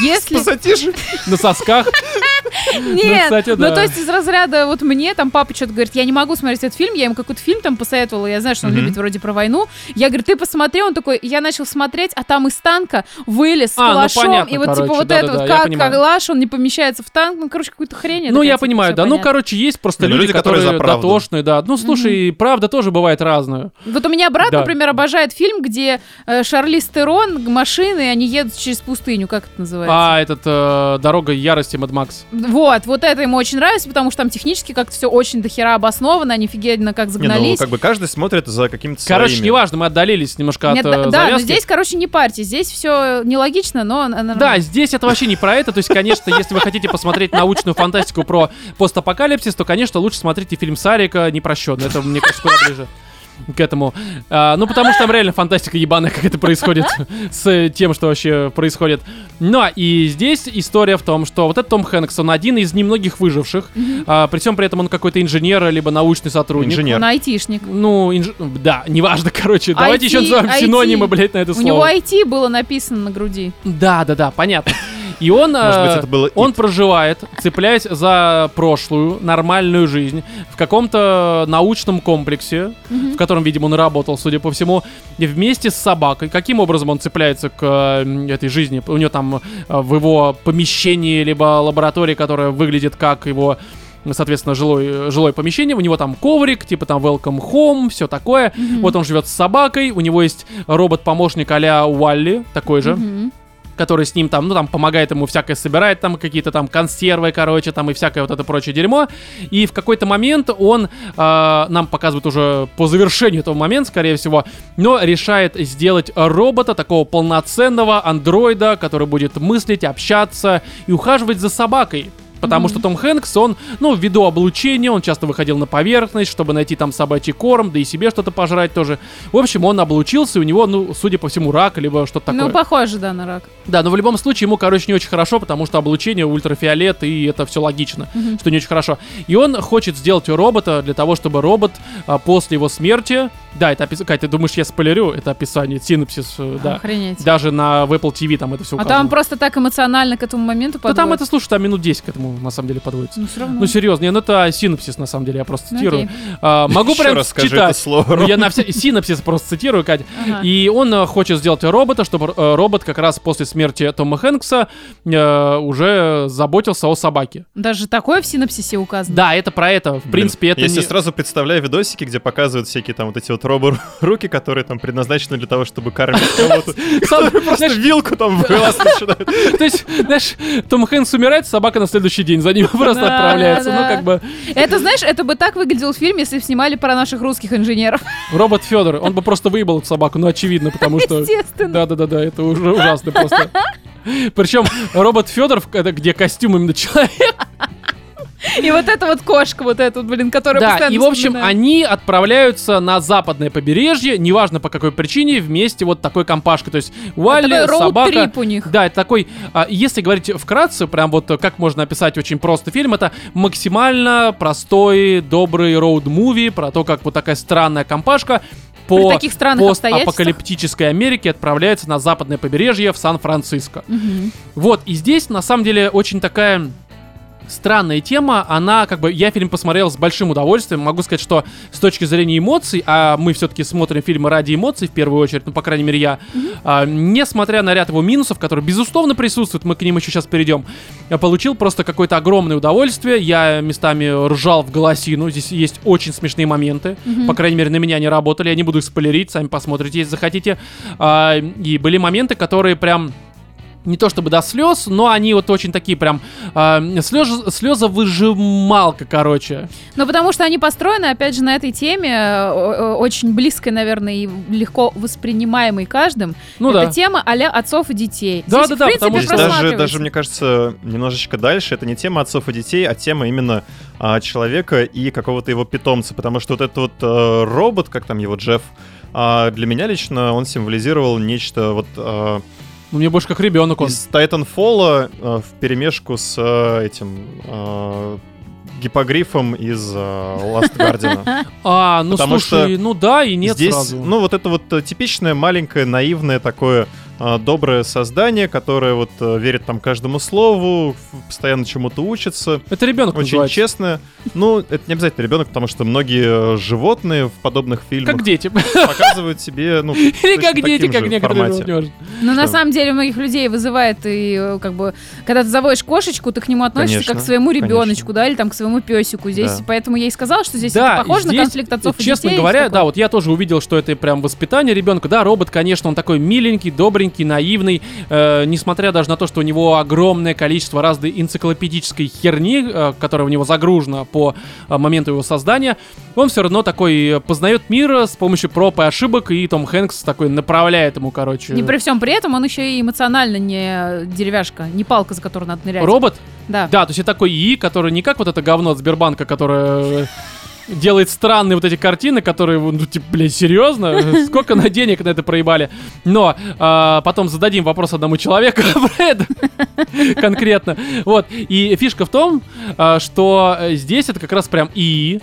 Если... Пассатижи? На сосках? Нет, ну, кстати, да. ну то есть из разряда вот мне там папа что-то говорит, я не могу смотреть этот фильм, я ему какой-то фильм там посоветовала, я знаю, что он mm-hmm. любит вроде про войну, я говорю, ты посмотри, он такой, я начал смотреть, а там из танка вылез с а, калашом, ну, понятно, и вот короче, типа вот да, это да, вот, да, как калаш, он не помещается в танк, ну короче, какую-то хрень. Ну я понимаю, да, понятно. Ну короче, есть просто ну, люди, которые дотошные, да, ну слушай, mm-hmm. правда тоже бывает разную. Вот у меня брат, да. например, обожает фильм, где э, Шарлиз Терон, машины, они едут через пустыню, как это называется? А, этот э, «Дорога ярости», Мэд Макс. Вот, вот это ему очень нравится, потому что там технически как-то все очень дохера обосновано, они офигенно как загнались. Не, ну как бы каждый смотрит за каким-то короче, своими. Короче, неважно, мы отдалились немножко Нет, от да, завязки. Да, но здесь, короче, не парьте, здесь все нелогично, но... Да, здесь это вообще не про это, то есть, конечно, если вы хотите посмотреть научную фантастику про постапокалипсис, то, конечно, лучше смотрите фильм Сарика «Непрощенный», это, мне кажется, куда ближе к этому. А, ну, потому что там реально фантастика ебаная, как это происходит с тем, что вообще происходит. Ну, и здесь история в том, что вот этот Том Хэнкс, он один из немногих выживших, mm-hmm. а, при всем при этом он какой-то инженер, либо научный сотрудник. Инженер. Он айтишник. Ну, инж... да, неважно, короче. Давайте еще назовем синонимы, блядь, на это слово. У него ай ти было написано на груди. Да-да-да, понятно. И он, Может быть, он проживает, цепляясь за прошлую нормальную жизнь в каком-то научном комплексе, mm-hmm. в котором, видимо, он работал, судя по всему, вместе с собакой. Каким образом он цепляется к этой жизни? У него там в его помещении, либо лаборатории, которая выглядит как его... соответственно, жилое, жилое помещение, у него там коврик, типа там welcome home, все такое. Mm-hmm. Вот он живет с собакой, у него есть робот-помощник а-ля Уолли, такой же. Mm-hmm. Который с ним там, ну там помогает ему всякое, собирает там какие-то там консервы, короче, там и всякое вот это прочее дерьмо. И в какой-то момент он, э, нам показывает уже по завершению этого момента, скорее всего, но решает сделать робота, такого полноценного андроида, который будет мыслить, общаться и ухаживать за собакой. Потому mm-hmm. что Том Хэнкс, он, ну, ввиду облучения, он часто выходил на поверхность, чтобы найти там собачий корм, да и себе что-то пожрать тоже. В общем, он облучился, и у него, ну, судя по всему, рак, либо что-то такое. Ну, похоже, да, на рак. Да, но в любом случае ему, короче, не очень хорошо, потому что облучение, ультрафиолет, и это все логично, mm-hmm. что не очень хорошо. И он хочет сделать робота для того, чтобы робот а, после его смерти... Да, это описание... Кать, ты думаешь, я спойлерю? Это описание, синопсис, а, да. Охренеть. Даже на Apple ти ви там это все указано. А там просто так эмоционально к этому моменту подводится. Да там это, слушай, там минут десять к этому на самом деле подводится. Ну, все равно. Ну, серьезно. Ну, это синопсис, на самом деле. Я просто цитирую. А, могу прям читать. Слово, я на вся... синопсис просто цитирую, Катя. Ага. И он а, хочет сделать робота, чтобы а, робот как раз после смерти Тома Хэнкса а, уже заботился о собаке. Даже такое в синопсисе указано? Да, это про это. В принципе, Блин, это если не... сразу представляю видосики, где показывают всякие там вот эти вот робо-руки, которые там предназначены для того, чтобы кормить кого-то. Просто вилку там в глаз начинают. То есть, знаешь, Том Хэнкс умирает, собака на следующий день за ним просто да, отправляется. Да. Ну, как бы... Это, знаешь, это бы так выглядело в фильме, если бы снимали про наших русских инженеров. Робот Федор, он бы просто выебал эту собаку, ну, очевидно, потому что... Естественно. Да-да-да, это уже ужасно просто. Причем робот Федор, где костюм именно человека. И вот эта вот кошка, вот эта, блин, которая да, постоянно... Да, и, в общем, вспоминает. Они отправляются на западное побережье, неважно по какой причине, вместе вот такой компашкой. То есть Уолли, собака... роуд-трип у них. Да, это такой... Если говорить вкратце, прям вот как можно описать очень просто фильм, это максимально простой, добрый роуд-муви про то, как вот такая странная компашка по постапокалиптической Америке отправляется на западное побережье в Сан-Франциско. Угу. Вот, и здесь, на самом деле, очень такая... странная тема, она как бы... Я фильм посмотрел с большим удовольствием, могу сказать, что с точки зрения эмоций, а мы все-таки смотрим фильмы ради эмоций в первую очередь, ну, по крайней мере, я, mm-hmm. а, несмотря на ряд его минусов, которые, безусловно, присутствуют, мы к ним еще сейчас перейдем, я получил просто какое-то огромное удовольствие, я местами ржал в голосину, здесь есть очень смешные моменты, mm-hmm. по крайней мере, на меня они работали, я не буду их спойлерить, сами посмотрите, если захотите, а, и были моменты, которые прям... Не то чтобы до слез, но они вот очень такие прям э, слез, слезовыжималка, короче. Ну, потому что они построены, опять же, на этой теме, очень близкой, наверное, и легко воспринимаемой каждым. Ну, это да. тема а-ля отцов и детей. Да, здесь, да, в да, принципе, потому что даже, даже, мне кажется, немножечко дальше, это не тема отцов и детей, а тема именно а, человека и какого-то его питомца. Потому что вот этот вот а, робот, как там его Джефф, а, для меня лично он символизировал нечто вот... А, Ну, мне больше как ребенок он. Из Titanfall э, вперемешку с э, этим... Э... гиппогрифом из Last Guardian. А, ну слушай, ну да и нет сразу. Ну вот это вот типичное маленькое наивное такое доброе создание, которое вот верит там каждому слову, постоянно чему-то учится. Это ребенок называется. Очень честно. Ну, это не обязательно ребенок, потому что многие животные в подобных фильмах как дети. Показывают себе, ну, или как дети, как некоторые молодежи. Ну, на самом деле, у многих людей вызывает и как бы, когда ты заводишь кошечку, ты к нему относишься конечно, как к своему ребеночку, конечно. Да, или там к своему песику. Здесь, да. Поэтому я и сказала, что здесь да, это похоже здесь, на конфликт отцов и детей. Честно говоря, да, вот я тоже увидел, что это прям воспитание ребенка. Да, робот, конечно, он такой миленький, добренький, наивный, э, несмотря даже на то, что у него огромное количество разной энциклопедической херни, э, которая у него загружена по э, моменту его создания, он все равно такой познает мир с помощью проб и ошибок, и Том Хэнкс такой направляет ему, короче. И при всем при этом он еще и эмоционально не деревяшка, не палка, за которую надо нырять. Робот? Да. Да, то есть это такой ИИ, который не как вот это говно от Сбербанка, которое... делает странные вот эти картины, которые, ну, типа, блядь, серьезно? Сколько на денег на это проебали? Но а, потом зададим вопрос одному человеку про это конкретно. Вот. И фишка в том, а, что здесь это как раз прям ИИ,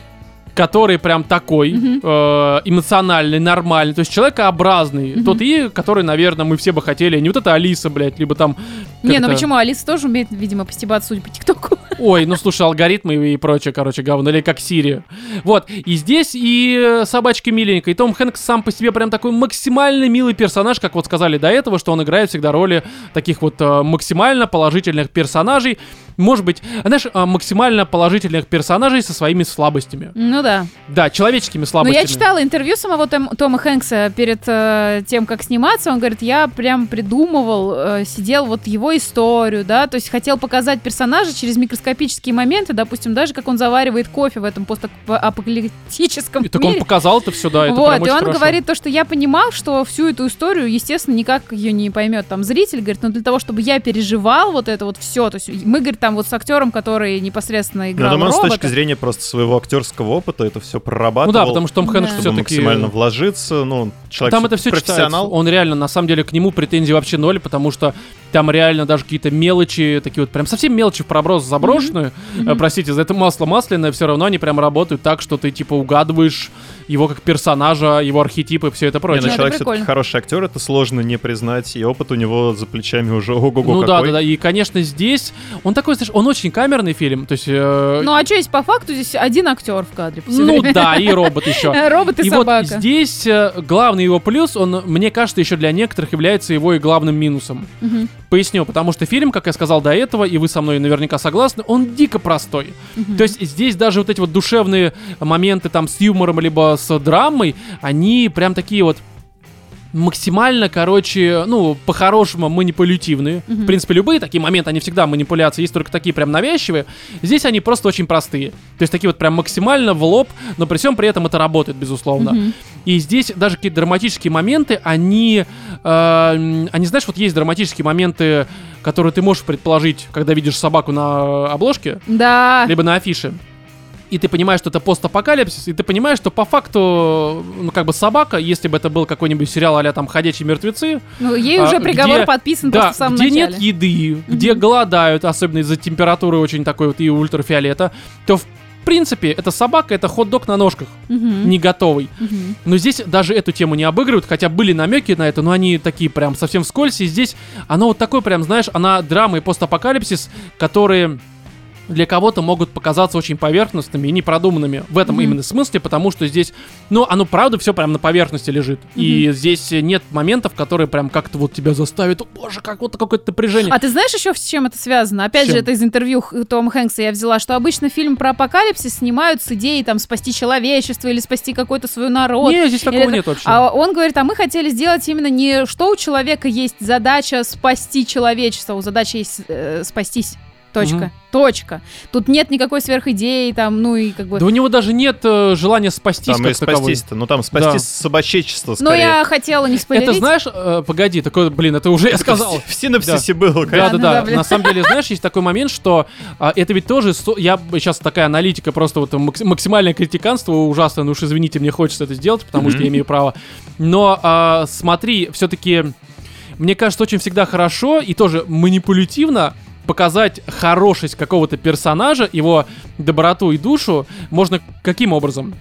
который прям такой, mm-hmm. э, эмоциональный, нормальный, то есть человекообразный. Mm-hmm. Тот и, который, наверное, мы все бы хотели. Не вот эта Алиса, блядь, либо там... Не, ну почему? Алиса тоже умеет, видимо, постебаться, судя по ТикТоку. Ой, ну слушай, алгоритмы и прочее, короче, говно. Или как Сири. Вот. И здесь и собачка миленькая. И Том Хэнкс сам по себе прям такой максимально милый персонаж, как вот сказали до этого, что он играет всегда роли таких вот максимально положительных персонажей. Может быть, знаешь, максимально положительных персонажей со своими слабостями. Ну да. Да, человеческими слабостями. Но я читала интервью самого Том, Тома Хэнкса перед э, тем, как сниматься. Он говорит, я прям придумывал, э, сидел вот его историю, да, то есть хотел показать персонажа через микроскопические моменты, допустим, даже как он заваривает кофе в этом постапокалиптическом мире. Так он показал это все, да, это вот, прям очень хорошо. И он говорит то, что я понимал, что всю эту историю, естественно, никак ее не поймет там зритель, говорит, но для того, чтобы я переживал вот это вот все, то есть мы, говорит, там вот с актером, который непосредственно играл робота. Ну, думаю, с точки зрения просто своего актерского опыта это все прорабатывал. Ну да, потому что Том Хэнкс да. все-таки... максимально вложиться, ну, человек там это все профессионал. Читается. Он реально, на самом деле, к нему претензий вообще ноль, потому что там реально даже какие-то мелочи, такие вот прям совсем мелочи в проброс заброшенные. Mm-hmm. Простите, за это масло масляное, все равно они прям работают так, что ты, типа, угадываешь его как персонажа, его архетипы и все это прочее. Не, ну, человек все-таки хороший актер, это сложно не признать, и опыт у него за плечами уже ого-го ну, какой. Ну да, да, да, и, конечно, здесь он такой, знаешь, он очень камерный фильм, то есть... Э... Ну а что есть по факту? Здесь один актер в кадре. Ну да, и робот еще. Робот и, и собака. Вот здесь э, главный его плюс, он, мне кажется, еще для некоторых является его и главным минусом. Угу. Поясню, потому что фильм, как я сказал до этого, и вы со мной наверняка согласны, он дико простой. Угу. То есть здесь даже вот эти вот душевные моменты там с юмором либо с драмой, они прям такие вот максимально, короче, ну, по-хорошему манипулятивные. Mm-hmm. В принципе, любые такие моменты, они всегда манипуляции. Есть только такие прям навязчивые. Здесь они просто очень простые. То есть такие вот прям максимально в лоб, но при всем при этом это работает, безусловно. Mm-hmm. И здесь даже какие-то драматические моменты, они... Э, они, знаешь, вот есть драматические моменты, которые ты можешь предположить, когда видишь собаку на обложке. Да. Либо на афише. И ты понимаешь, что это постапокалипсис, и ты понимаешь, что по факту, ну, как бы собака, если бы это был какой-нибудь сериал а-ля там «Ходячие мертвецы», ну, ей а, уже приговор где, подписан да, просто в самом где начале. Где нет еды, mm-hmm. где голодают, особенно из-за температуры очень такой вот и ультрафиолета, то в В принципе, эта собака, это хот-дог на ножках, uh-huh. не готовый. Uh-huh. Но здесь даже эту тему не обыгрывают, хотя были намеки на это, но они такие прям совсем вскользь. И здесь оно вот такое прям, знаешь, она драма и постапокалипсис, которые для кого-то могут показаться очень поверхностными и непродуманными в этом mm-hmm. именно смысле, потому что здесь, ну, оно правда все прям на поверхности лежит. Mm-hmm. И здесь нет моментов, которые прям как-то вот тебя заставят, о боже, как вот какое-то напряжение. А ты знаешь еще, с чем это связано? Опять же, это из интервью Тома Хэнкса я взяла, что обычно фильм про апокалипсис снимают с идеей там спасти человечество или спасти какой-то свой народ. Не, здесь такого или нет это... вообще. А он говорит, а мы хотели сделать именно не что у человека есть задача спасти человечество, у задачи есть э, спастись. Точка. Mm-hmm. Точка. Тут нет никакой сверхидеи, там, ну и как бы... Да у него даже нет э, желания спастись там как таковой. Там и спастись-то, ну там спастись да. собачечество скорее. Ну я хотела не спойлерить. Это знаешь, э, погоди, такой, блин, это уже я сказал. В синопсисе да. было, конечно. Да-да-да, да, на самом деле, знаешь, есть такой момент, что э, это ведь тоже, со... я сейчас такая аналитика, просто вот макс... максимальное критиканство ужасное, ну уж извините, мне хочется это сделать, потому mm-hmm. что я имею право. Но э, смотри, все-таки, мне кажется, очень всегда хорошо и тоже манипулятивно показать хорошесть какого-то персонажа, его доброту и душу можно каким образом?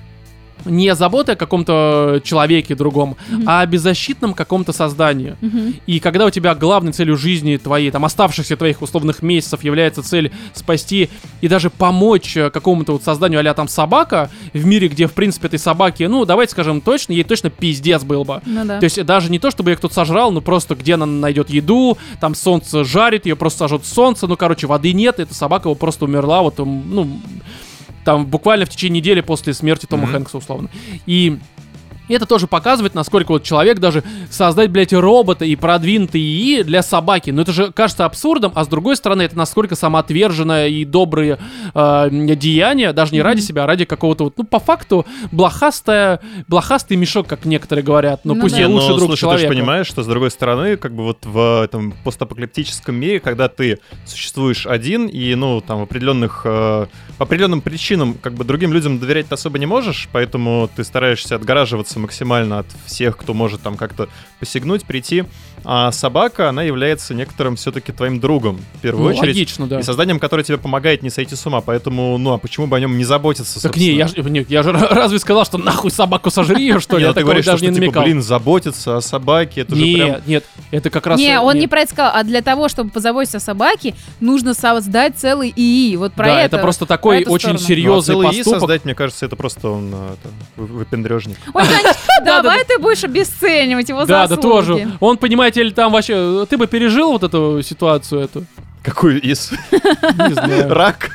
Не заботы о каком-то человеке другом, mm-hmm. а о беззащитном каком-то создании. Mm-hmm. И когда у тебя главной целью жизни твоей, там, оставшихся твоих условных месяцев является цель спасти и даже помочь какому-то вот созданию а-ля там собака, в мире, где, в принципе, этой собаке, ну, давайте скажем точно, ей точно пиздец был бы. Ну, да. То есть даже не то, чтобы ее кто-то сожрал, но просто где она найдет еду, там солнце жарит, ее просто сожжет солнце, ну, короче, воды нет, и эта собака вот просто умерла, вот, ну... Там буквально в течение недели после смерти Тома mm-hmm. Хэнкса, условно. И это тоже показывает, насколько вот человек даже создать, блядь, робота и продвинутый ИИ для собаки. Ну это же кажется абсурдом, а с другой стороны, это насколько самоотверженное и добрые э, деяния, даже не mm-hmm. ради себя, а ради какого-то вот, ну по факту, блохастая, блохастый мешок, как некоторые говорят. Ну, ну пусть да. я лучший Но, друг слушай, человека. Ты же понимаешь, что с другой стороны, как бы вот в этом постапокалиптическом мире, когда ты существуешь один и, ну, там, определенных, э, по определенным причинам, как бы другим людям доверять ты особо не можешь, поэтому ты стараешься отгораживаться максимально от всех, кто может там как-то посягнуть, прийти. А собака, она является некоторым все-таки твоим другом, в первую ну, очередь. Логично, да. И созданием, которое тебе помогает не сойти с ума. Поэтому, ну, а почему бы о нем не заботиться, собственно? Так не, я, не, я же разве сказал, что нахуй собаку сожри ее, что ли? Я такого даже не намекал. Ты говоришь, что, блин, заботиться о собаке, это же прям... Нет, нет, это как раз... Не, он не про это сказал, а для того, чтобы позаботиться о собаке, нужно создать целый ИИ. Вот про это. Да, это просто такой очень серьезный поступок. Целый ИИ создать, мне кажется, это просто он выпендрежник. Ой, давай ты будешь обесценивать его заслуги. Да, да, тоже. Он, понимаете ли, там вообще... Ты бы пережил вот эту ситуацию эту? Какую из? Не знаю. Рак?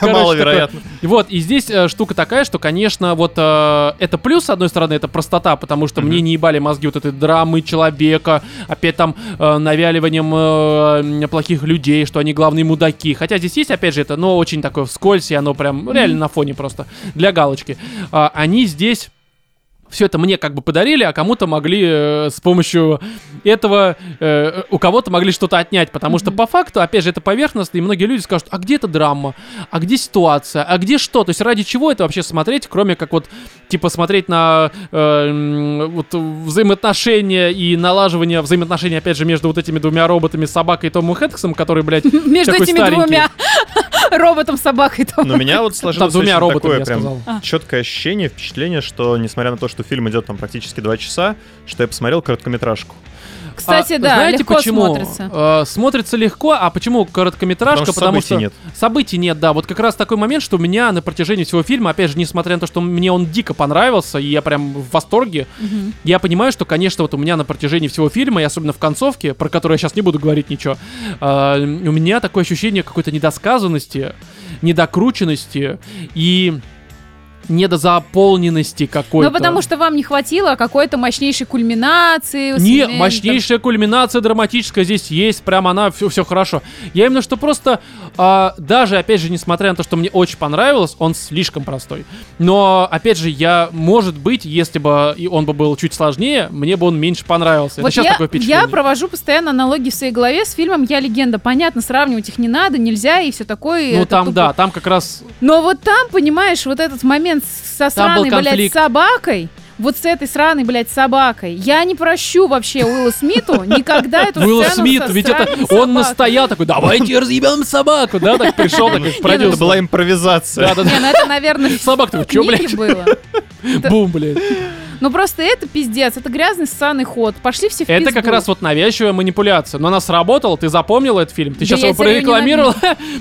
Маловероятно. Вот, и здесь штука такая, что, конечно, вот это плюс, с одной стороны, это простота, потому что мне не ебали мозги вот этой драмы человека, опять там навяливанием плохих людей, что они главные мудаки. Хотя здесь есть, опять же, это, но очень такое вскользь, и оно прям реально на фоне просто для галочки. Они здесь... Все это мне как бы подарили, а кому-то могли э, с помощью этого э, у кого-то могли что-то отнять. Потому что по факту, опять же, это поверхностно, и многие люди скажут, а где эта драма? А где ситуация? А где что? То есть ради чего это вообще смотреть, кроме как вот типа смотреть на э, вот, взаимоотношения и налаживание взаимоотношений, опять же, между вот этими двумя роботами, собакой и Томом Хэнксом, который, блядь, между этими двумя роботом, собакой и Томом Хэнксом. Но у меня вот сложилось такое прям четкое ощущение, впечатление, что, несмотря на то, что что фильм идет там практически два часа, что я посмотрел короткометражку. Кстати, а, да, знаете, легко почему? Смотрится. Э, смотрится легко, а почему короткометражка? Потому что, потому событий, что... нет. событий нет, да. Вот как раз такой момент, что у меня на протяжении всего фильма, опять же, несмотря на то, что мне он дико понравился, и я прям в восторге, угу. я понимаю, что, конечно, вот у меня на протяжении всего фильма, и особенно в концовке, про которую я сейчас не буду говорить ничего, э, у меня такое ощущение какой-то недосказанности, недокрученности и... недозаполненности какой-то. Ну, потому что вам не хватило какой-то мощнейшей кульминации. Не, мощнейшая там... кульминация драматическая здесь есть, прям она, все, все хорошо. Я именно что просто, а, даже, опять же, несмотря на то, что мне очень понравилось, он слишком простой. Но, опять же, я, может быть, если бы он бы был чуть сложнее, мне бы он меньше понравился. Вот это сейчас я, такое впечатление. Я провожу постоянно аналогии в своей голове с фильмом «Я легенда». Понятно, сравнивать их не надо, нельзя, и все такое. Ну, там, тупо... да, там как раз... Но вот там, понимаешь, вот этот момент со сраной, блядь, собакой. Вот с этой сраной, блядь, собакой. Я не прощу вообще Уилла Смиту никогда эту сцену. Уилл Смит, ведь это он настоял такой, давайте разъебем собаку, да, так пришел, так как продюсер. Это была импровизация. Не, ну это, наверное, собак такой, чё, блядь? Бум, блядь. Ну просто это пиздец, это грязный ссаный ход. Пошли все в пизду. Это как раз вот навязчивая манипуляция. Но она сработала, ты запомнил этот фильм, ты да сейчас его прорекламировал.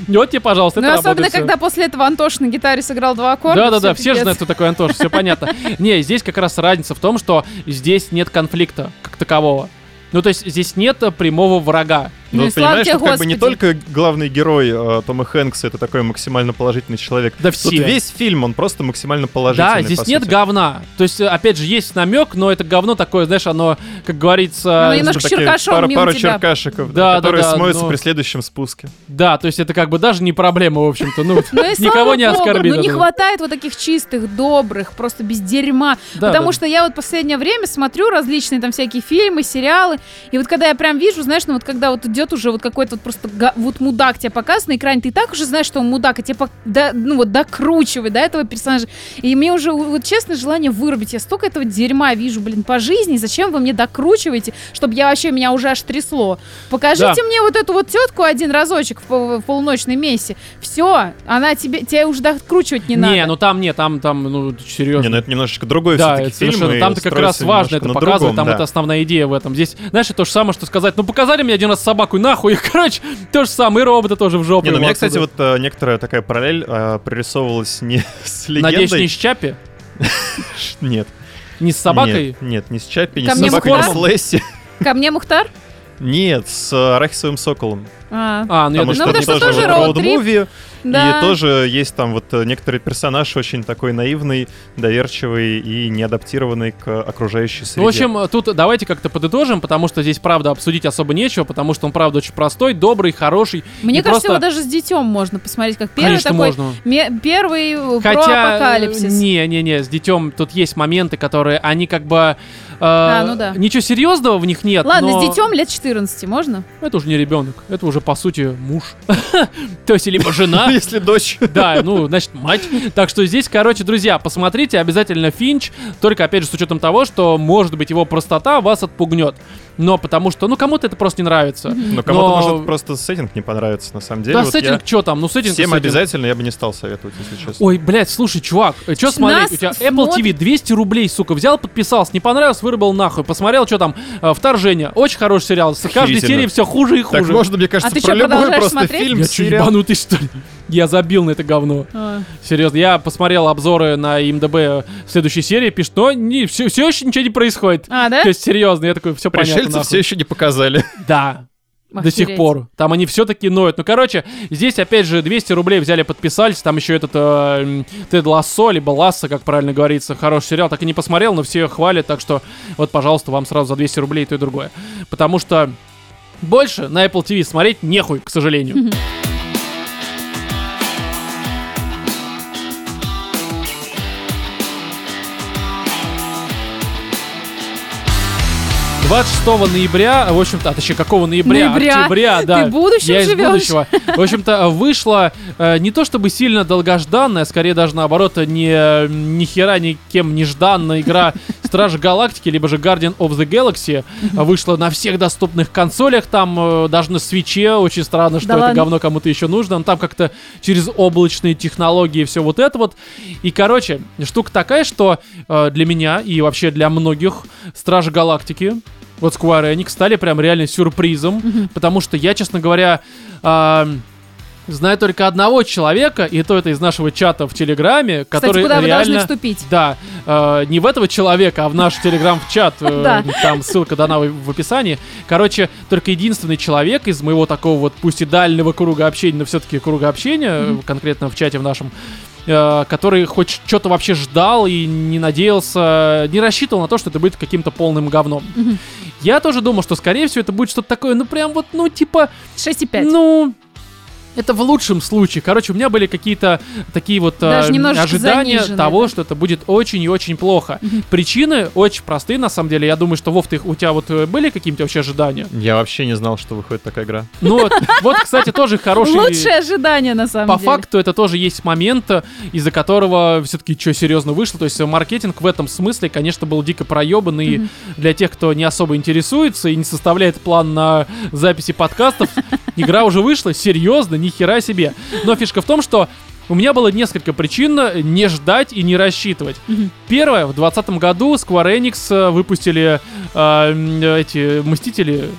Вот тебе, пожалуйста, это работает. Ну особенно, когда после этого Антош на гитаре сыграл два аккорда. Да-да-да, все же знают, кто такой Антош, все понятно. Не, здесь как раз разница в том, что здесь нет конфликта как такового. Ну, то есть здесь нет прямого врага. Ну, ну понимаешь, что как бы не только главный герой э, Тома Хэнкса, это такой максимально положительный человек. Да все. Тут весь фильм, он просто максимально положительный. Да, здесь нет сути. говна. То есть, опять же, есть намек, но это говно такое, знаешь, оно, как говорится... Ну, немножко черкашом пар, мимо Пару тебя. черкашиков, да, да, которые да, да, смоются но... при следующем спуске. Да, то есть это как бы даже не проблема, в общем-то. Ну, никого не оскорбит. Ну, не хватает вот таких чистых, добрых, просто без дерьма. Потому что я вот последнее время смотрю различные там всякие фильмы, сериалы, и вот когда я прям вижу, знаешь, ну вот когда вот идет идет уже вот какой-то вот просто га- вот мудак тебе показан на экране, ты и так уже знаешь, что он мудак, а тебе по- до, ну, вот, докручивает до этого персонажа. И мне уже, вот честно, желание вырубить. Я столько этого дерьма вижу, блин, по жизни. Зачем вы мне докручиваете, чтобы я вообще, меня уже аж трясло. Покажите да. мне вот эту вот тетку один разочек в, в полуночной мессе. Все, она тебе, тебе уже докручивать не, не надо. Не, ну там, не, там, там, ну, серьезно. Не, ну это немножечко другой да, все-таки фильм. Там-то как раз важно это показывать, другом, там да. это основная идея в этом. Здесь, знаешь, то же самое, что сказать, ну показали мне один раз собаку, и нахуй, и, короче, то же самое, и робота тоже в жопу. Не, ну у меня, отсюда. Кстати, вот э, некоторая такая параллель э, прорисовывалась не с легендой. Надеюсь, не с Чаппи? Нет. Не с собакой? Нет, нет, не с Чаппи, не с собакой, не с Лесси. Ко мне Мухтар? Нет, с арахисовым соколом. А, а ну, потому я... что ну, потому что тоже роуд-муви, да. И тоже есть там вот некоторый персонаж очень такой наивный, доверчивый и неадаптированный к окружающей среде. Ну, в общем, тут давайте как-то подытожим, потому что здесь, правда, обсудить особо нечего, потому что он, правда, очень простой, добрый, хороший. Мне кажется, просто... его даже с детем можно посмотреть, как первый. Конечно, такой... Можно. Ме- первый Хотя... проапокалипсис. Не-не-не, с детем тут есть моменты, которые, они как бы... Э, а, ну да. Ничего серьезного в них нет. Ладно, но... с детем лет четырнадцати можно? Это уже не ребенок, это уже, по сути, муж. То есть, либо жена. Если дочь. Да, ну, значит, мать. Так что здесь, короче, друзья, посмотрите обязательно Финч. Только, опять же, с учетом того, что, может быть, его простота вас отпугнет. Но потому что, ну, кому-то это просто не нравится. Но кому-то, Но... может, просто сеттинг не понравится, на самом деле. Да, вот сеттинг, я... что там? Ну, сеттинг... Всем сеттинг. Обязательно я бы не стал советовать, если честно. Ой, блядь, слушай, чувак, что смотреть? У тебя Apple смотр... ти ви двести рублей, сука, взял, подписался, не понравилось, вырубил нахуй. Посмотрел, что там, «Вторжение». Очень хороший сериал. С каждой серии все хуже и хуже. Так можно, мне кажется, а ты про любой просто смотреть? Фильм. Я че, ебанутый, что ли? Я забил на это говно. А. Серьезно, я посмотрел обзоры на ай эм ди би следующей серии, пишет, но не, все, все еще ничего не происходит. А, да? То есть, серьезно, я такой, все понятно. Пришельцев все еще не показали. Да. До Охереть. Сих пор. Там они все-таки ноют. Ну, короче, здесь, опять же, двести рублей взяли, подписались. Там еще этот э, Тед Лассо, либо Ласса, как правильно говорится. Хороший сериал. Так и не посмотрел, но все хвалят. Так что вот, пожалуйста, вам сразу за двести рублей и то, и другое. Потому что больше на Apple ти ви смотреть нехуй, к сожалению. двадцать шестого ноября, в общем-то, а точнее, какого ноября? Ноября. Октября, да. Ты в будущем я живешь. Из будущего. В общем-то, вышла э, не то чтобы сильно долгожданная, скорее даже наоборот, не, ни хера никем не жданная игра «Стражи Галактики», либо же Guardian of the Galaxy, вышла на всех доступных консолях, там э, даже на Switch'е, очень странно, что да это ладно. Говно кому-то еще нужно, но там как-то через облачные технологии все вот это вот. И, короче, штука такая, что э, для меня и вообще для многих «Стражи Галактики», вот Square Enix, стали прям реально сюрпризом, mm-hmm. потому что я, честно говоря, э, знаю только одного человека, и то это из нашего чата в Телеграме, кстати, который куда реально... вы должны вступить? Да, э, не в этого человека, а в наш Телеграм-чат, э, там ссылка дана в, в описании. Короче, только единственный человек из моего такого вот, пусть и дальнего круга общения, но все-таки круга общения, mm-hmm. конкретно в чате в нашем, который хоть что-то вообще ждал и не надеялся, не рассчитывал на то, что это будет каким-то полным говном. Mm-hmm. Я тоже думал, что, скорее всего, это будет что-то такое, ну, прям вот, ну, типа... шесть и пять. Ну... это в лучшем случае. Короче, у меня были какие-то такие вот э, ожидания того, что это будет очень и очень плохо. Mm-hmm. Причины очень простые, на самом деле. Я думаю, что, Вов, ты, у тебя вот были какие-то вообще ожидания? Я вообще не знал, что выходит такая игра. Ну, вот, кстати, тоже хорошие... Лучшие ожидания, на самом деле. По факту это тоже есть момент, из-за которого все-таки что серьезно вышло. То есть маркетинг в этом смысле, конечно, был дико проебанный для тех, кто не особо интересуется и не составляет план на записи подкастов. Игра уже вышла, серьезно, ни хера себе. Но фишка в том, что у меня было несколько причин не ждать и не рассчитывать. Mm-hmm. Первое, в двадцатом году Square Enix выпустили э, эти «Мстители»,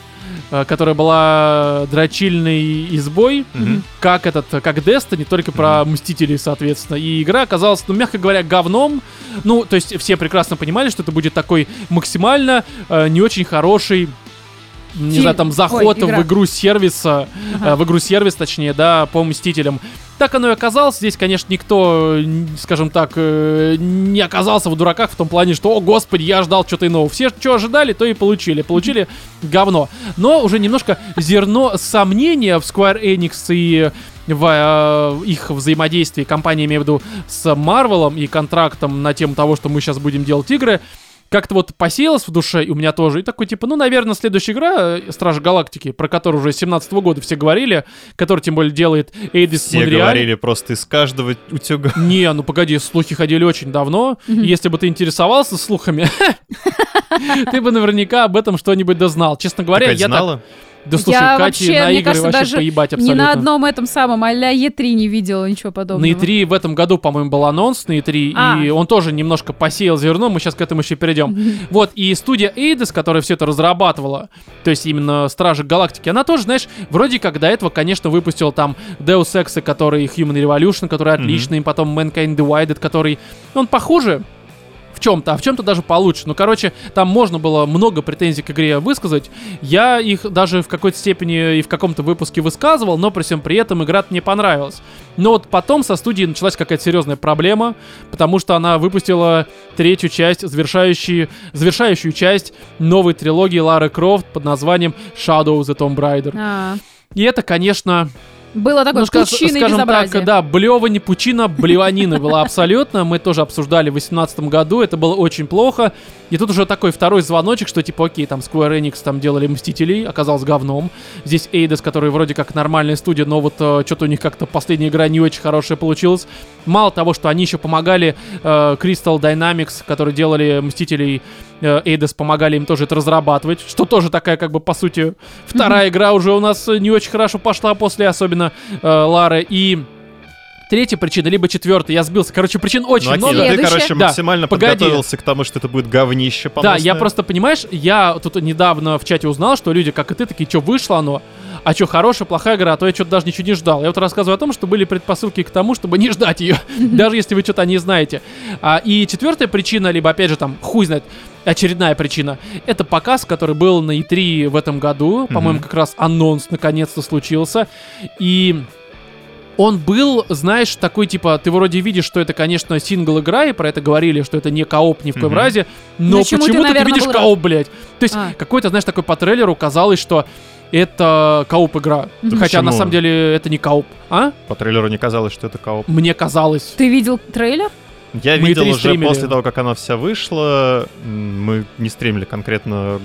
э, которая была дрочильной избой, mm-hmm. как этот, как Destiny, только mm-hmm. про «Мстителей», соответственно. И игра оказалась, ну, мягко говоря, говном. Ну, то есть все прекрасно понимали, что это будет такой максимально э, не очень хороший... не Фильм. Знаю, там, заход Ой, в игру сервиса, ага. э, в игру сервис, точнее, да, по «Мстителям». Так оно и оказалось. Здесь, конечно, никто, скажем так, э, не оказался в дураках в том плане, что, о, господи, я ждал чего-то иного. Все, что ожидали, то и получили. Получили говно. Но уже немножко зерно сомнения в Square Enix и в э, их взаимодействии, компания, имею в виду, с Marvel и контрактом на тему того, что мы сейчас будем делать игры, как-то вот посеялось в душе, и у меня тоже. И такой, типа, ну, наверное, следующая игра «Стражи Галактики», про которую уже с семнадцатого года все говорили, которую, тем более, делает Эйдос Монреаль. Все говорили просто из каждого утюга. Не, ну погоди, слухи ходили очень давно. Mm-hmm. Если бы ты интересовался слухами, ты бы наверняка об этом что-нибудь дознал. Честно говоря, я так... Да слушай, я Кати вообще, на игры кажется, вообще поебать абсолютно. Ни на одном этом самом, а-ля и три не видела ничего подобного. На и три в этом году, по-моему, был анонс на и три, а. И он тоже немножко посеял зерно, мы сейчас к этому еще перейдем. Вот, и студия Eidos, которая все это разрабатывала, то есть именно Стражи Галактики, она тоже, знаешь, вроде как до этого, конечно, выпустила там Deus Ex, который Human Revolution, который отличный, mm-hmm. потом Mankind Divided, который, он похуже в чем-то, а в чем-то даже получше. Ну, короче, там можно было много претензий к игре высказать. Я их даже в какой-то степени и в каком-то выпуске высказывал, но при всем при этом игра-то мне понравилась. Но вот потом со студией началась какая-то серьезная проблема, потому что она выпустила третью часть, завершающую, завершающую часть новой трилогии Лары Крофт под названием Shadow of the Tomb Raider. А-а-а. И это, конечно... Было такое, ну, пучина и безобразие. Так, да, блёва не пучина, блеванина была абсолютно. Мы тоже обсуждали в две тысячи восемнадцатом году, это было очень плохо. И тут уже такой второй звоночек, что типа, окей, там Square Enix там делали Мстителей, оказалось говном. Здесь Eidos, который вроде как нормальная студия, но вот э, что-то у них как-то последняя игра не очень хорошая получилась. Мало того, что они еще помогали э, Crystal Dynamics, которые делали Мстителей, э, Eidos помогали им тоже это разрабатывать, что тоже такая как бы по сути вторая mm-hmm. игра уже у нас не очень хорошо пошла после, особенно э, Лары и... Третья причина, либо четвертая, я сбился. Короче, причин очень ну, много. Ты, короче, максимально да. подготовился Погоди. К тому, что это будет говнище поносное. Да, я просто, понимаешь, я тут недавно в чате узнал, что люди, как и ты, такие, что вышло оно, а что, хорошая, плохая игра, а то я что-то даже ничего не ждал. Я вот рассказываю о том, что были предпосылки к тому, чтобы не ждать ее, даже если вы что-то не знаете. И четвертая причина, либо, опять же, там, хуй знает, очередная причина. Это показ, который был на и три в этом году. По-моему, как раз анонс наконец-то случился. И... Он был, знаешь, такой, типа, ты вроде видишь, что это, конечно, сингл-игра, и про это говорили, что это не кооп ни в коем mm-hmm. разе, но, но почему-то ты, наверное, ты видишь был... кооп, блядь. То есть а. какой-то, знаешь, такой по трейлеру казалось, что это кооп-игра. Да хотя, почему? На самом деле, это не кооп. А? По трейлеру не казалось, что это кооп. Мне казалось. Ты видел трейлер? Я мы видел уже стримили. После того, как она вся вышла. Мы не стримили конкретно...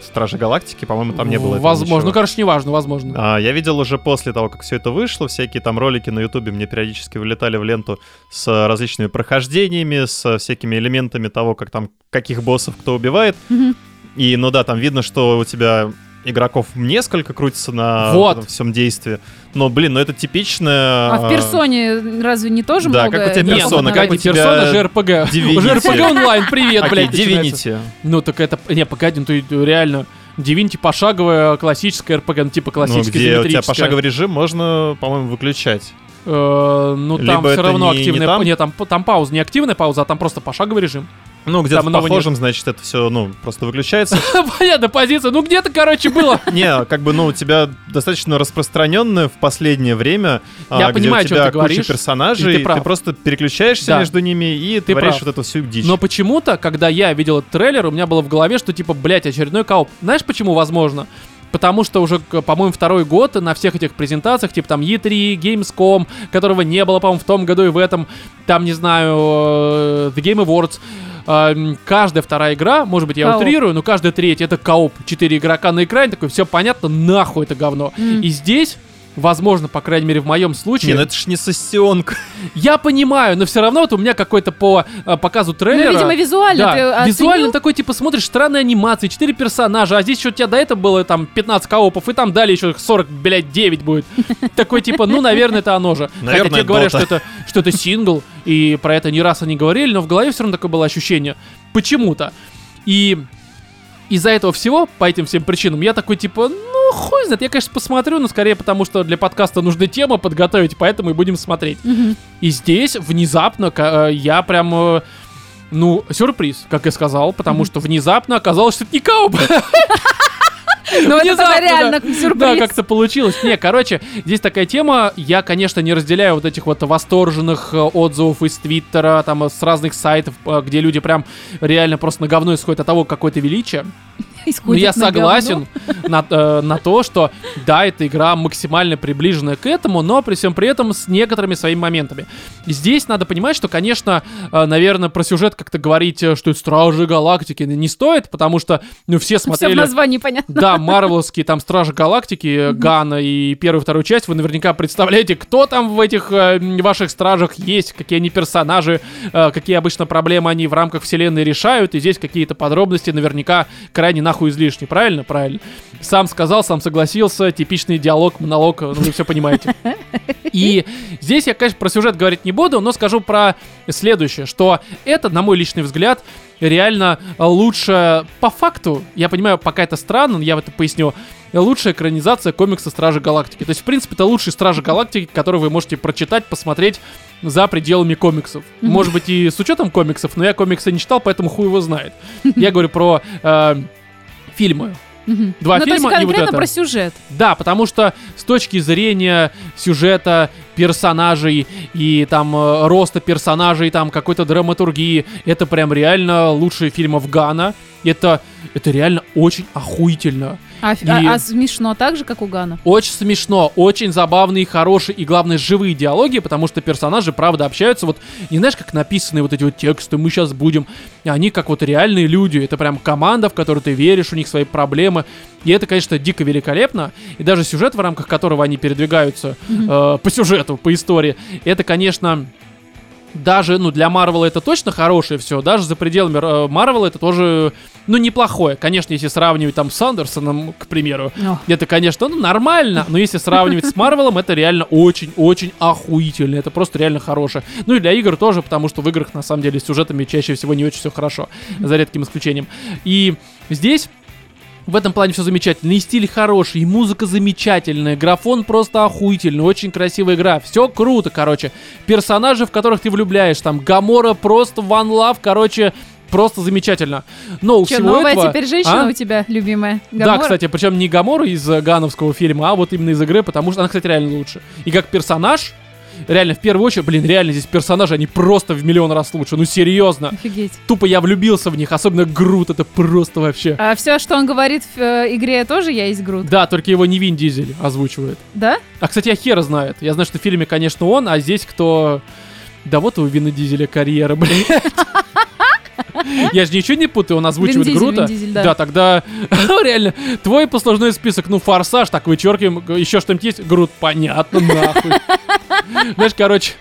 Стражи Галактики, по-моему, там не было. Возможно, ну, короче, неважно, возможно. А, я видел уже после того, как все это вышло, всякие там ролики на Ютубе мне периодически вылетали в ленту с различными прохождениями, с всякими элементами того, как там каких боссов кто убивает. Mm-hmm. И, ну да, там видно, что у тебя игроков несколько крутится на вот. всем действии. Но, блин, ну это типичное... А в персоне разве не тоже да, много? Да, как у тебя персона? Как у тебя... Персона же РПГ. Уже РПГ онлайн, привет, okay, блядь. Divinity. Ну так это... Не, погоди, ну ты реально... Divinity пошаговая классическая РПГ, ну типа классическая симметрическая. Ну где у тебя пошаговый режим можно, по-моему, выключать. Ну там все равно активная... Нет, там пауза, не активная пауза, а там просто пошаговый режим. Ну, где-то там похожим, значит, это все, ну, просто выключается. Понятно, позиция. Ну, где-то, короче, было. Не, как бы, ну, у тебя достаточно распространенное в последнее время, я а, понимаю, где у тебя ты куча говоришь, персонажей, ты, ты просто переключаешься да. между ними и ты творишь прав. Вот эту всю дичь. Но почему-то, когда я видел этот трейлер, у меня было в голове, что, типа, блядь, очередной кооп. Знаешь, почему возможно? Потому что уже, по-моему, второй год на всех этих презентациях, типа там и три, Gamescom, которого не было, по-моему, в том году и в этом, там, не знаю, The Game Awards, каждая вторая игра, может быть, я утрирую, но каждая третья — это кооп. Четыре игрока на экране, такое, все понятно, нахуй это говно. Mm. И здесь, возможно, по крайней мере, в моем случае... Не, ну это ж не сосенка. Я понимаю, но все равно вот у меня какой-то по а, показу трейлера... Ну, видимо, визуально да, ты оценил? Визуально такой, типа, смотришь, странные анимации, четыре персонажа, а здесь что у тебя до этого было, там, пятнадцать коопов, и там далее еще сорок, блядь, девять будет. Такой, типа, ну, наверное, это оно же. Хотя тебе говорят, что это сингл, и про это не раз они говорили, но в голове все равно такое было ощущение. Почему-то. И... Из-за этого всего, по этим всем причинам, я такой, типа, ну, хуй знает, я, конечно, посмотрю, но скорее потому, что для подкаста нужны темы подготовить, поэтому и будем смотреть. Mm-hmm. И здесь внезапно э, я прям, э, ну, сюрприз, как я сказал, потому mm-hmm. что внезапно оказалось, что это не кооп. Ну, это реально сюрприз. Да, как-то получилось. Не, короче, здесь такая тема. Я, конечно, не разделяю вот этих вот восторженных отзывов из Твиттера, там, с разных сайтов, где люди прям реально просто на говно исходят от того, какое-то величие. Ну, я согласен на, э, на то, что да, эта игра максимально приближена к этому, но при всем при этом с некоторыми своими моментами. Здесь надо понимать, что, конечно, э, наверное, про сюжет как-то говорить, что это Стражи Галактики, не стоит, потому что, ну, все смотрели... Все в названии понятно. Да, марвеловские там Стражи Галактики, Гана и первую, вторую часть, вы наверняка представляете, кто там в этих э, ваших Стражах есть, какие они персонажи, э, какие обычно проблемы они в рамках вселенной решают, и здесь какие-то подробности наверняка крайне нахуй излишне, правильно? Правильно. Сам сказал, сам согласился, типичный диалог, монолог, ну вы все понимаете. И здесь я, конечно, про сюжет говорить не буду, но скажу про следующее, что это, на мой личный взгляд, реально лучшая, по факту, я понимаю, пока это странно, я это поясню, лучшая экранизация комикса «Стражи Галактики». То есть, в принципе, это лучший «Стражи Галактики», который вы можете прочитать, посмотреть за пределами комиксов. Может быть, и с учетом комиксов, но я комиксы не читал, поэтому хуй его знает. Я говорю про э, фильмы. Mm-hmm. Два ну, фильма, то есть конкретно и вот это. Про сюжет. Да, потому что с точки зрения сюжета, персонажей и там э, роста персонажей, там какой-то драматургии, это прям реально лучшие фильмы Гана. Это, это реально очень охуительно. А, и... а, а смешно так же, как у Гана? Очень смешно, очень забавные, хорошие и, главное, живые диалоги, потому что персонажи, правда, общаются. Вот не знаешь, как написаны вот эти вот тексты, мы сейчас будем. Они как вот реальные люди. Это прям команда, в которую ты веришь, у них свои проблемы. И это, конечно, дико великолепно. И даже сюжет, в рамках которого они передвигаются mm-hmm. э, по сюжету, по истории, это, конечно... Даже, ну, для Марвела это точно хорошее все, даже за пределами Марвела это тоже, ну, неплохое. Конечно, если сравнивать там с Андерсоном, к примеру, но. Это, конечно, ну, нормально, но если сравнивать с Марвелом, это реально очень-очень охуительно, это просто реально хорошее. Ну, и для игр тоже, потому что в играх, на самом деле, с сюжетами чаще всего не очень все хорошо, за редким исключением. И здесь... В этом плане все замечательно, и стиль хороший, и музыка замечательная, графон просто охуительный, очень красивая игра, все круто, короче. Персонажи, в которых ты влюбляешь, там, Гамора просто one love, короче, просто замечательно. Но у Че, всего новая этого... теперь женщина а? у тебя любимая? Гамора? Да, кстати, причем не Гамора из гановского фильма, а вот именно из игры, потому что она, кстати, реально лучше. И как персонаж... Реально, в первую очередь, блин, реально здесь персонажи, они просто в миллион раз лучше, ну серьезно. Офигеть. Тупо я влюбился в них, особенно Грут, это просто вообще. А все, что он говорит в э, игре, тоже я из Грут? Да, только его не Вин Дизель озвучивает. Да? А, кстати, я хера знает. Я знаю, что в фильме, конечно, он, а здесь кто... Да вот у Вина Дизеля карьера, блин. Я же ничего не путаю, он озвучивает Вин Дизель, Грута. Вин Дизель, да. Да, тогда реально, твой послужной список, ну, Форсаж, так вычеркиваем, еще что-нибудь есть? Грут, понятно, нахуй. Знаешь, короче,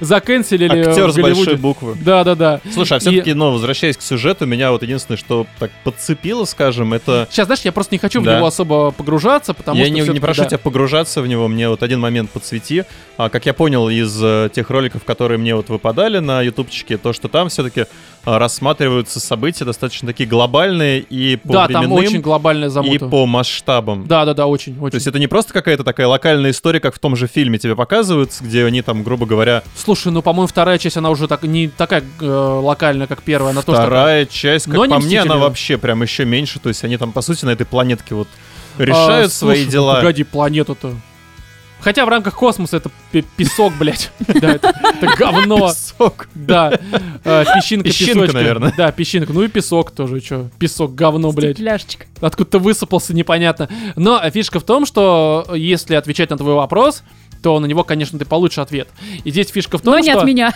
заканцелили. Актер с большой буквы. Да, да, да. Слушай, а все-таки, ну, возвращаясь к сюжету, меня вот единственное, что так подцепило, скажем, это... Сейчас, знаешь, я просто не хочу в него особо погружаться, потому что... Я не прошу тебя погружаться в него, мне вот один момент подсвети. Как я понял из тех роликов, которые мне вот выпадали на ютубчике, то, что там все-таки рассматриваются события достаточно такие глобальные и по да, временным, там очень глобальная замута. И по масштабам. Да-да-да, очень, очень. То есть это не просто какая-то такая локальная история, как в том же фильме тебе показывают, где они там, грубо говоря... Слушай, ну, по-моему, вторая часть, она уже так, не такая э, локальная, как первая. Она вторая тоже часть, как но по мне, она вообще прям еще меньше. То есть они там, по сути, на этой планетке вот решают а, слушай, свои дела. Погоди, планету-то... Хотя в рамках космоса это песок, блять. Да, это, это говно. Песок. Да. Э, песчинка, песочка. Наверное. Да, песчинка. Ну и песок тоже, что. Песок, говно, блять. Стекляшечка. Откуда-то высыпался, непонятно. Но фишка в том, что если отвечать на твой вопрос, то на него, конечно, ты получишь ответ. И здесь фишка в том, что... Но не что... от меня.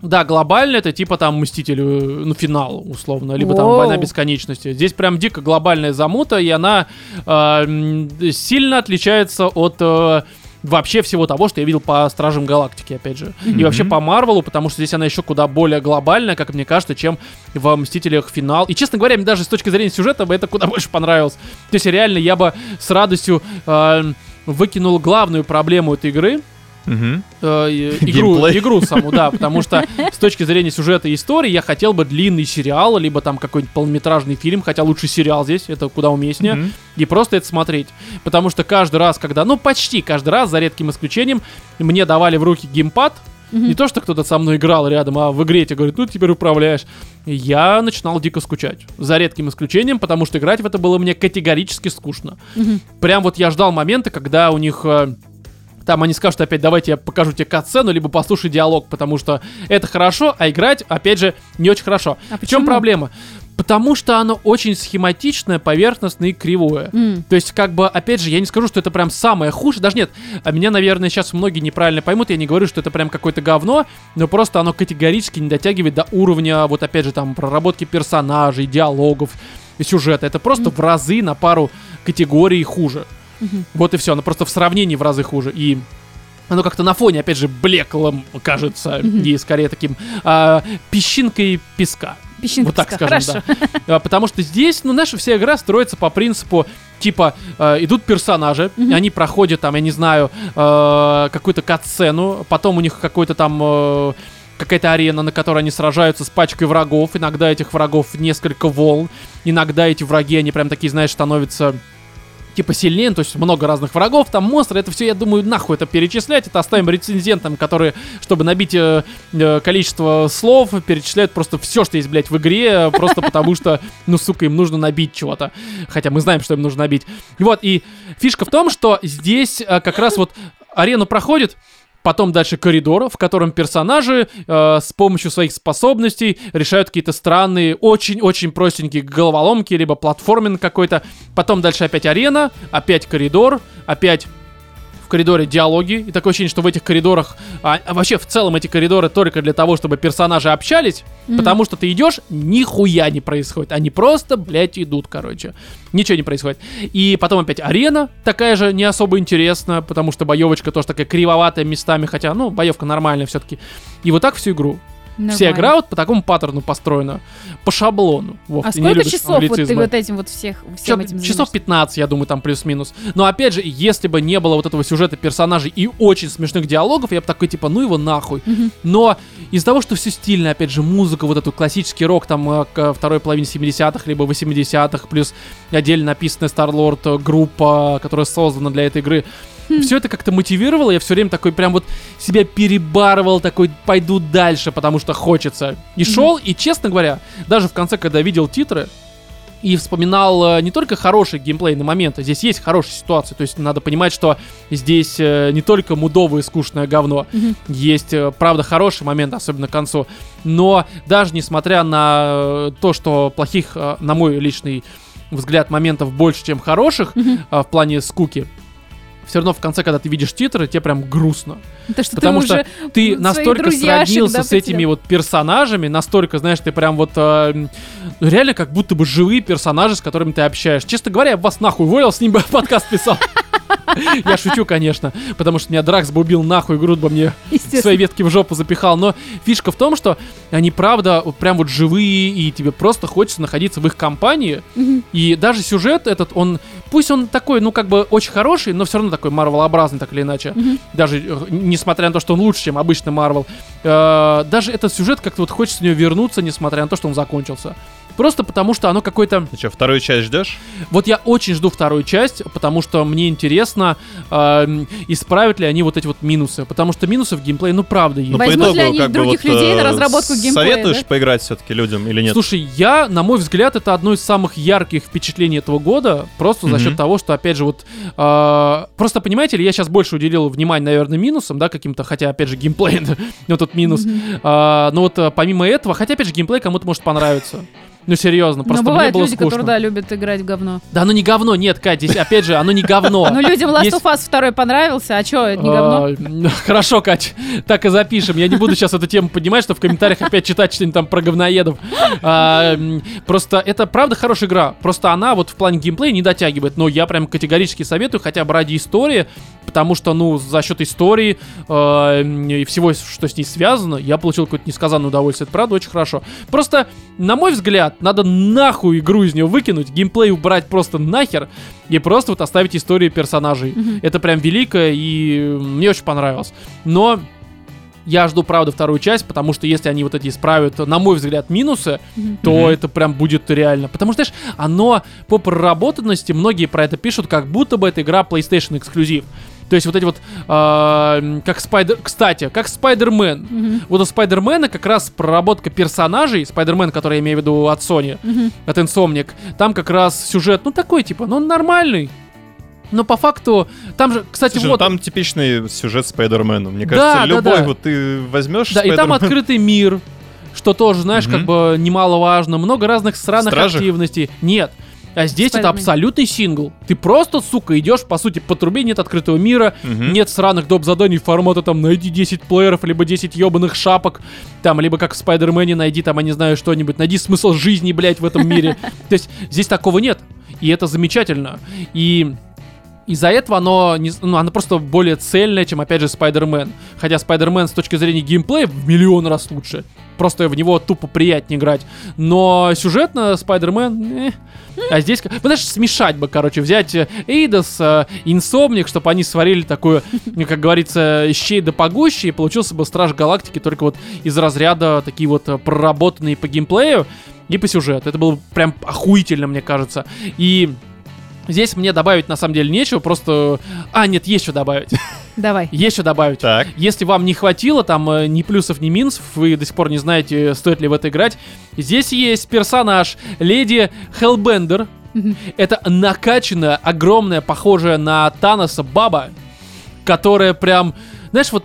Да, глобально это типа там «Мстители», ну, финал, условно, либо там «Война бесконечности». Здесь прям дико глобальная замута, и она э, сильно отличается от э, вообще всего того, что я видел по «Стражам Галактики», опять же. Mm-hmm. И вообще по «Марвелу», потому что здесь она еще куда более глобальная, как мне кажется, чем в «Мстителях. Финал». И, честно говоря, мне даже с точки зрения сюжета бы это куда больше понравилось. То есть реально я бы с радостью э, выкинул главную проблему этой игры, Uh-huh. Э, игру, игру саму, да, потому что с точки зрения сюжета и истории я хотел бы длинный сериал, либо там какой-нибудь полнометражный фильм, хотя лучше сериал здесь, это куда уместнее, uh-huh. и просто это смотреть. Потому что каждый раз, когда, ну почти каждый раз, за редким исключением, мне давали в руки геймпад, uh-huh. не то, что кто-то со мной играл рядом, а в игре тебе говорят, ну теперь управляешь. Я начинал дико скучать. За редким исключением, потому что играть в это было мне категорически скучно. Uh-huh. Прям вот я ждал момента, когда у них... Там они скажут опять, давайте я покажу тебе катсцену, либо послушай диалог, потому что это хорошо, а играть, опять же, не очень хорошо. А в чем проблема? Потому что оно очень схематичное, поверхностное и кривое. Mm. То есть, как бы, опять же, я не скажу, что это прям самое худшее. Даже нет, меня, наверное, сейчас многие неправильно поймут. Я не говорю, что это прям какое-то говно, но просто оно категорически не дотягивает до уровня, вот опять же, там, проработки персонажей, диалогов, сюжета. Это просто mm. в разы на пару категорий хуже. Mm-hmm. Вот и все. Оно просто в сравнении в разы хуже. И... оно как-то на фоне, опять же, блеклым кажется, mm-hmm. и скорее таким а, песчинкой песка. Песчинка вот песка, так скажем, хорошо. Да. А, потому что здесь, ну, наша вся игра строится по принципу, типа, а, идут персонажи, mm-hmm. они проходят, там, я не знаю, а, какую-то кат-сцену, потом у них какой-то там... А, какая-то арена, на которой они сражаются с пачкой врагов, иногда этих врагов несколько волн, иногда эти враги, они прям такие, знаешь, становятся... типа сильнее, то есть много разных врагов, там монстры, это все, я думаю, нахуй это перечислять, это оставим рецензентам, которые, чтобы набить э, количество слов, перечисляют просто все, что есть, блядь, в игре, просто потому что, ну, сука, им нужно набить чего-то, хотя мы знаем, что им нужно набить. Вот, и фишка в том, что здесь э, как раз вот арену проходит, потом дальше коридор, в котором персонажи э, с помощью своих способностей решают какие-то странные, очень-очень простенькие головоломки, либо платформинг какой-то. Потом дальше опять арена, опять коридор, опять в коридоре диалоги. И такое ощущение, что в этих коридорах... А, а вообще в целом эти коридоры только для того, чтобы персонажи общались, mm-hmm. потому что ты идешь, нихуя не происходит. Они просто, блядь, идут, короче. Ничего не происходит. И потом опять арена, такая же не особо интересная, потому что боевочка тоже такая кривоватая местами, хотя, ну, боевка нормальная все-таки. И вот так всю игру. Нормально. Вся игра вот по такому паттерну построена, по шаблону. Вов, а сколько часов вот ты вот этим вот всех, всем Ч- этим занимаешься? Часов пятнадцать, я думаю, там плюс-минус. Но опять же, если бы не было вот этого сюжета персонажей и очень смешных диалогов, я бы такой, типа, ну его нахуй. Угу. Но из-за того, что все стильно, опять же, музыка, вот этот классический рок, там, к второй половине семидесятых, либо восьмидесятых, плюс отдельно написанная Star-Lord группа, которая создана для этой игры, все это как-то мотивировало, я все время такой прям вот себя перебарывал, такой пойду дальше, потому что хочется. И шел, и, честно говоря, даже в конце, когда видел титры, и вспоминал не только хорошие геймплейные моменты, здесь есть хорошие ситуации, то есть надо понимать, что здесь не только мудовое и скучное говно, mm-hmm. есть, правда, хороший момент, особенно к концу, но даже несмотря на то, что плохих, на мой личный взгляд, моментов больше, чем хороших, mm-hmm. в плане скуки, все равно в конце, когда ты видишь титры, тебе прям грустно. То, что потому ты что ты настолько сроднился, да, с этими вот персонажами, настолько, знаешь, ты прям вот э, реально как будто бы живые персонажи, с которыми ты общаешься. Честно говоря, я вас нахуй уволил, с ним бы подкаст писал. Я шучу, конечно, потому что меня Дракс бы убил нахуй, Грут бы мне свои ветки в жопу запихал. Но фишка в том, что они, правда, прям вот живые, и тебе просто хочется находиться в их компании. Mm-hmm. И даже сюжет этот, он, пусть он такой, ну, как бы очень хороший, но все равно такой Марвел-образный, так или иначе. Mm-hmm. Даже несмотря на то, что он лучше, чем обычный Марвел. Э, даже этот сюжет как-то вот хочется в него вернуться, несмотря на то, что он закончился. Просто потому, что оно какое-то... Ты что, вторую часть ждешь? Вот я очень жду вторую часть, потому что мне интересно, э, исправят ли они вот эти вот минусы. Потому что минусы в геймплее, ну, правда, есть. Ну, возьмут по итогу, ли они как других вот, людей на разработку геймплея? Советуешь, да, поиграть все-таки людям или нет? Слушай, я, на мой взгляд, это одно из самых ярких впечатлений этого года. Просто mm-hmm. за счет того, что, опять же, вот... Э, просто, понимаете ли, я сейчас больше уделил внимание, наверное, минусам, да, каким-то, хотя, опять же, геймплей, ну, тут минус. Mm-hmm. Э, но вот помимо этого, хотя, опять же, геймплей кому-то может понравиться. Ну, серьезно, просто мне было скучно. Но бывают люди, которые, да, любят играть в говно. Да, оно не говно, нет, Кать, здесь, опять же, оно не говно. Ну, людям Last of Us второй понравился, а что, это не говно? Хорошо, Кать, так и запишем. Я не буду сейчас эту тему поднимать, что в комментариях опять читать что-нибудь там про говноедов. Просто это, правда, хорошая игра. Просто она вот в плане геймплея не дотягивает. Но я прям категорически советую, хотя бы ради истории, потому что, ну, за счет истории и всего, что с ней связано, я получил какое-то несказанное удовольствие. Это, правда, очень хорошо. Просто, на мой взгляд, надо нахуй игру из нее выкинуть, геймплей убрать просто нахер и просто вот оставить историю персонажей. Mm-hmm. Это прям велико, и мне очень понравилось. Но я жду, правда, вторую часть, потому что если они вот эти исправят, на мой взгляд, минусы, mm-hmm. то mm-hmm. это прям будет реально. Потому что, знаешь, оно по проработанности, многие про это пишут, как будто бы это игра PlayStation эксклюзив. То есть вот эти вот, э, как Спайдер... Кстати, как Спайдермен. Mm-hmm. Вот у Спайдермена как раз проработка персонажей, Спайдермен, который я имею в виду от Sony, mm-hmm. от Insomniac, там как раз сюжет, ну такой типа, ну он нормальный. Но по факту, там же, кстати, слушай, вот... там типичный сюжет Спайдермена. Мне кажется, да, любой, да, да. вот ты возьмешь... Да, Спайдермен... и там открытый мир. что тоже, знаешь, mm-hmm. как бы немаловажно. Много разных сраных Стражек? Активностей. Нет. А здесь Спайдермен. Это абсолютный сингл. Ты просто, сука, идешь, по сути, по трубе, нет открытого мира, угу. нет сраных доп. Заданий формата, там, найди десять плееров, либо десять ебаных шапок, там, либо как в Спайдермене, найди, там, я не знаю, что-нибудь, найди смысл жизни, блядь, в этом мире. То есть здесь такого нет, и это замечательно. И... Из-за этого оно, не, ну, оно просто более цельное, чем, опять же, Спайдермен. Хотя Спайдермен с точки зрения геймплея в миллион раз лучше. Просто в него тупо приятнее играть. Но сюжетно Спайдермен... Э, а здесь... Вы знаешь, смешать бы, короче, взять Эйдос, э, Инсомник, чтобы они сварили такую, как говорится, щей да погуще, и получился бы Страж Галактики, только вот из разряда такие вот проработанные по геймплею и по сюжету. Это было прям охуительно, мне кажется. И... Здесь мне добавить на самом деле нечего, просто... А, нет, есть что добавить. Давай. Есть что добавить. Так. Если вам не хватило, там, ни плюсов, ни минусов, вы до сих пор не знаете, стоит ли в это играть. Здесь есть персонаж леди Хеллбендер. Mm-hmm. Это накачанная, огромная, похожая на Таноса баба, которая прям... Знаешь, вот...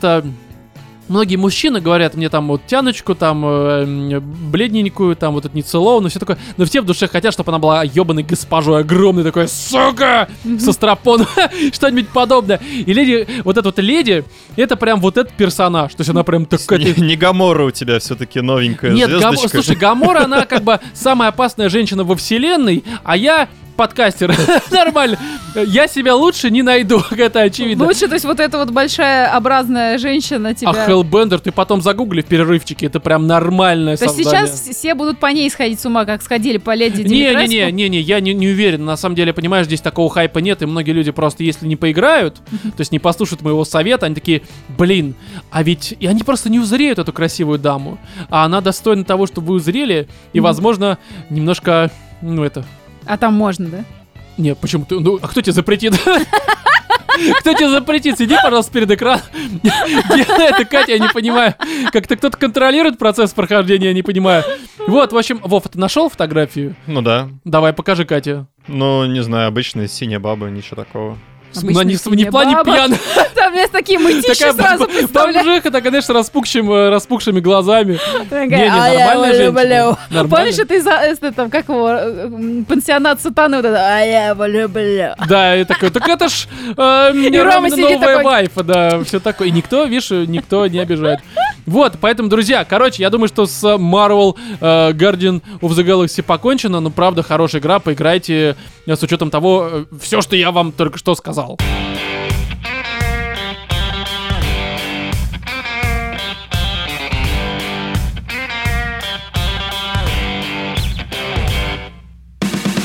Многие мужчины говорят мне там вот тяночку, там э, бледненькую, там вот это нецелованную, все такое. Но все в душе хотят, чтобы она была ебаной госпожой, огромной такой, сука, со страпоном, что-нибудь подобное. И леди, вот эта вот леди, это прям вот этот персонаж. То есть она прям такая... Не, не Гамора у тебя все-таки новенькая Нет, звездочка. Нет, Гам... слушай, Гамора, она как бы самая опасная женщина во вселенной, а я... подкастер. Нормально. Я себя лучше не найду, это очевидно. Лучше, то есть вот эта вот большая образная женщина тебя... А Хеллбендер, ты потом загугли в перерывчике, это прям нормальное создание. То есть сейчас все будут по ней сходить с ума, как сходили по леди Димитреску? Не-не-не, я не, не уверен. На самом деле, понимаешь, здесь такого хайпа нет, и многие люди просто, если не поиграют, то есть не послушают моего совета, они такие, блин, а ведь... И они просто не узреют эту красивую даму. А она достойна того, чтобы вы узрели, и, возможно, немножко, ну, это... А там можно, да? Нет, почему ты... Ну, а кто тебе запретит? Кто тебе запретит? Сиди, пожалуйста, перед экраном. Делай это, Катя, я не понимаю. Как-то кто-то контролирует процесс прохождения, я не понимаю. Вот, в общем, Вов, ты нашел фотографию? Ну да. Давай, покажи, Катя. Ну, не знаю, обычная синяя баба, ничего такого. Обычная не, в не плане пьяных. Там есть такие мытищи сразу представляю. Там жеха такая, знаешь, распухшим, распухшими глазами. Такая, не, не, нормальная женщина. Нормальная. Помнишь, это из-за, там, как его, пансионат сатаны, вот это, а я влюблю. Да, и такой, так это ж э, не равно новая вайфа, да, все такое. И никто, видишь, никто не обижает. Вот, поэтому, друзья, короче, я думаю, что с Marvel э, Guardian of the Galaxy покончено, но, правда, хорошая игра, поиграйте с учетом того, э, все, что я вам только что сказал.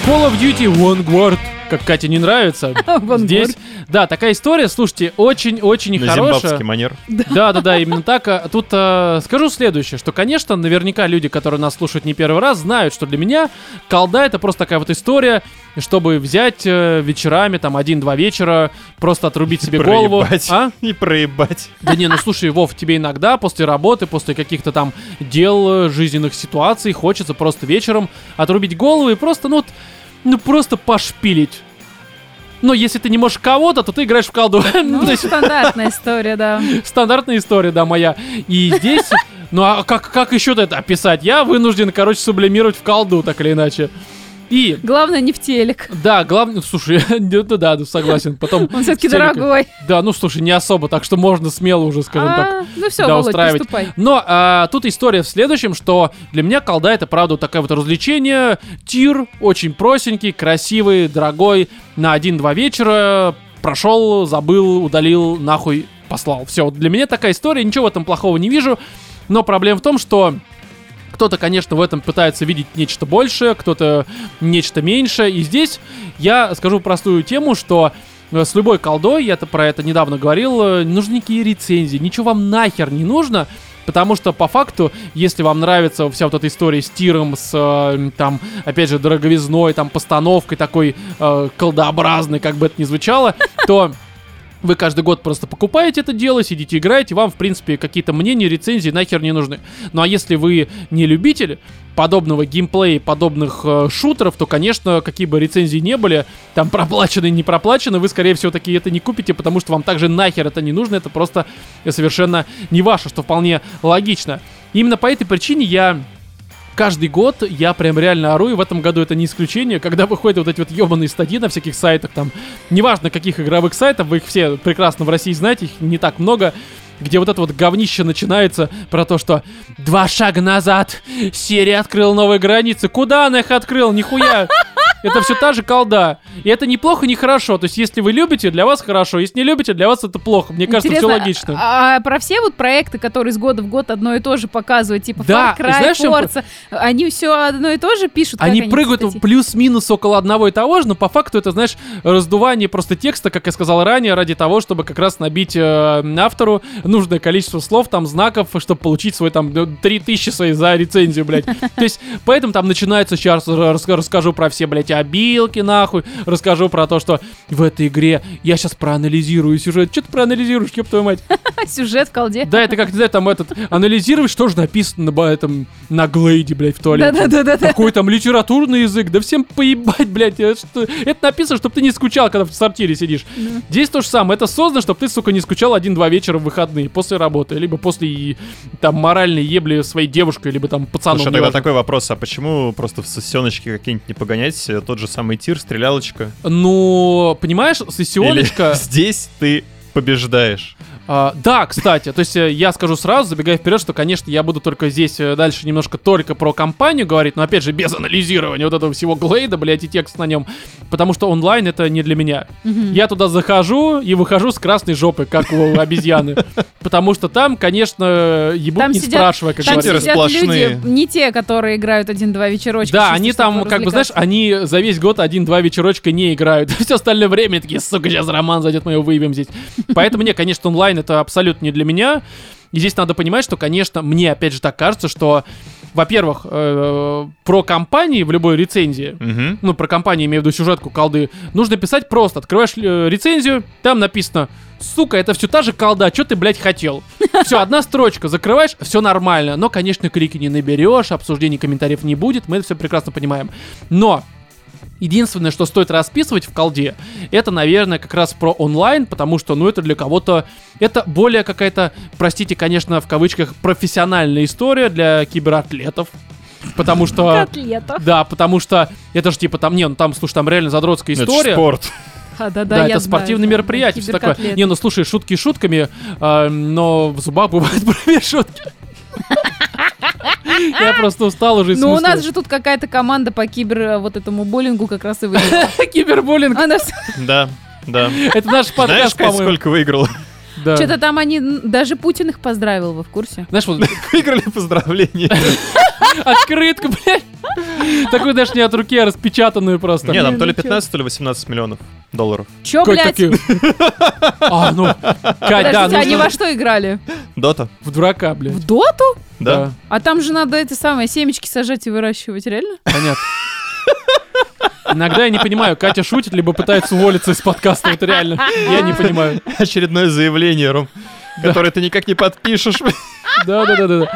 Call of Duty: Vanguard. Как Кате не нравится. Здесь, да, такая история, слушайте, очень-очень хорошая. На зимбабвский манер. Да-да-да, именно так. Тут э, скажу следующее, что, конечно, наверняка люди, которые нас слушают не первый раз, знают, что для меня колда — это просто такая вот история, чтобы взять э, вечерами, там, один-два вечера, просто отрубить и себе проебать. Голову. А? И проебать. Да не, ну слушай, Вов, тебе иногда после работы, после каких-то там дел, жизненных ситуаций хочется просто вечером отрубить голову и просто, ну, Ну, просто пошпилить. Но если ты не можешь кого-то, то ты играешь в колду. Ну, стандартная история, да. Стандартная история, да, моя. И здесь... Ну, а как, как еще это описать? Я вынужден, короче, сублимировать в колду, так или иначе. И... Главное, не в телек. Да, главное... Слушай, да, да, согласен. Потом он все-таки дорогой. Да, ну, слушай, не особо, так что можно смело уже, скажем так, ну все, Володь, приступай. Но тут история в следующем, что для меня колда — это, правда, такое вот развлечение. Тир очень простенький, красивый, дорогой. На один-два вечера прошел, забыл, удалил, нахуй послал. Все, для меня такая история, ничего в этом плохого не вижу. Но проблема в том, что... Кто-то, конечно, в этом пытается видеть нечто большее, кто-то нечто меньшее. И здесь я скажу простую тему, что с любой колдой, я-то про это недавно говорил, нужны никакие рецензии, ничего вам нахер не нужно, потому что по факту, если вам нравится вся вот эта история с тиром, с, там, опять же, дороговизной, там, постановкой такой э, колдообразной, как бы это ни звучало, то... Вы каждый год просто покупаете это дело, сидите, играете, вам, в принципе, какие-то мнения, рецензии нахер не нужны. Ну а если вы не любитель, подобного геймплея, подобных э, шутеров, то, конечно, какие бы рецензии не были, там проплачены, не проплачены, вы, скорее всего, такие это не купите, потому что вам также нахер это не нужно, это просто совершенно не ваше, что вполне логично. И именно по этой причине я... Каждый год я прям реально ору, и в этом году это не исключение, когда выходят вот эти вот ебаные статьи на всяких сайтах, там, неважно каких игровых сайтов, вы их все прекрасно в России знаете, их не так много, где вот это вот говнище начинается про то, что «Два шага назад серия открыла новые границы». Куда она их открыла? Нихуя! Это все та же колда. И это не плохо, не хорошо. То есть, если вы любите, для вас хорошо. Если не любите, для вас это плохо. Мне кажется, все логично. А, а про все вот проекты, которые из года в год одно и то же показывают, типа да, Far Cry, Forza, они все одно и то же пишут. Они, они прыгают в плюс-минус около одного и того же, но по факту это, знаешь, раздувание просто текста, как я сказал ранее, ради того, чтобы как раз набить э, автору нужное количество слов, там, знаков, чтобы получить свой, там, три тысячи свои за рецензию, блядь. То есть, поэтому там начинается, сейчас расскажу про все, блядь, обилки, нахуй, расскажу про то, что в этой игре я сейчас проанализирую сюжет. Че ты проанализируешь, ёб твою мать? Сюжет в колде. Да, это как, не знаю, там этот, анализируешь, что же написано на этом, на глейде, блядь, в туалете. Да-да-да. Какой там литературный язык, да всем поебать, блядь, это, это написано, чтобы ты не скучал, когда в сортире сидишь. Да. Здесь то же самое, это создано, чтобы ты, сука, не скучал один-два вечера в выходные, после работы, либо после, там, моральной ебли своей девушкой, либо там пацаном. Слушай, тогда важно. Такой вопрос, а почему просто в сессионочке какие-нибудь не погонять? Тот же самый тир, стрелялочка. Ну, понимаешь, сессионочка... Здесь ты побеждаешь. А, да, кстати, то есть я скажу сразу, забегая вперед, что, конечно, я буду только здесь дальше немножко только про компанию говорить, но, опять же, без анализирования вот этого всего глейда, блядь, и текст на нем, потому что онлайн это не для меня. Mm-hmm. Я туда захожу и выхожу с красной жопы, как у обезьяны, потому что там, конечно, ебут не спрашивая, как говорится. Там сидят люди, не те, которые играют один-два вечерочка. Да, они там, как бы, знаешь, они за весь год один-два вечерочка не играют. Все остальное время такие, сука, сейчас Роман зайдет, мы его выебем здесь. Поэтому, не, конечно, онлайн это абсолютно не для меня. И здесь надо понимать, что, конечно, мне опять же так кажется, что, во-первых, э, про компании в любой рецензии, угу. ну, про компании, имею в виду сюжетку колды, нужно писать просто. Открываешь э, рецензию, там написано: сука, это все та же колда, что ты, блядь, хотел? Все, одна строчка, закрываешь, все нормально. Но, конечно, клики не наберешь, обсуждений, комментариев не будет, мы это все прекрасно понимаем. Но единственное, что стоит расписывать в колде, это, наверное, как раз про онлайн, потому что, ну, это для кого-то... Это более какая-то, простите, конечно, в кавычках, профессиональная история для кибератлетов. Потому что... Атлетов. Да, потому что это же типа там... Не, ну там, слушай, там реально задротская история. Это спорт. А, да, да, да, это спортивное знаю, мероприятие, все такое. Не, ну, слушай, шутки шутками, э, но в зубах бывают прямые шутки. Я просто устал уже. Ну, у нас же тут какая-то команда по кибер вот этому буллингу как раз и выиграла. Кибербуллинг. Да, да. Это наш подкаст, по-моему. Знаешь, сколько выиграл? Что-то там они... Даже Путин их поздравил, вы в курсе? Знаешь, вот выиграли поздравления. Открытку, блядь. Такую даже не от руки, а распечатанную просто. Не, там то ли пятнадцать, то ли восемнадцать миллионов долларов. Чё, блядь? А, ну... Подождите, они во что играли? Дота. В дурака, блядь. В доту? Да. А там же надо эти самые семечки сажать и выращивать, реально? Понятно. Иногда я не понимаю, Катя шутит, либо пытается уволиться из подкаста, это реально. Я не понимаю. Очередное заявление, Ром, которое ты никак не подпишешь. Да-да-да.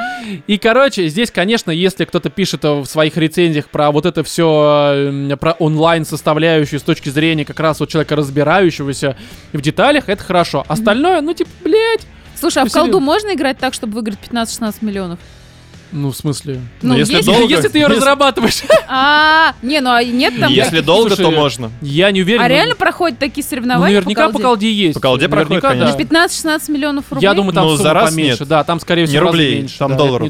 И, короче, здесь, конечно, если кто-то пишет в своих рецензиях про вот это все, про онлайн-составляющую с точки зрения как раз вот человека, разбирающегося в деталях, это хорошо. Остальное, ну, типа, блядь. Слушай, а в колду можно играть так, чтобы выиграть пятнадцать-шестнадцать миллионов? Ну, в смысле? Ну, если, если, долго, если ты ее если... разрабатываешь. А, не, ну а нет там... Если как... долго, слушай, то можно. Я не уверен. А реально но... проходят такие соревнования? Ну, наверняка по колде есть. По колде проходят, конечно. пятнадцать-шестнадцать миллионов рублей? Я думаю, там ну, сумма поменьше. Нет. Да, там, скорее всего, не рублей, меньше. Там да, долларов.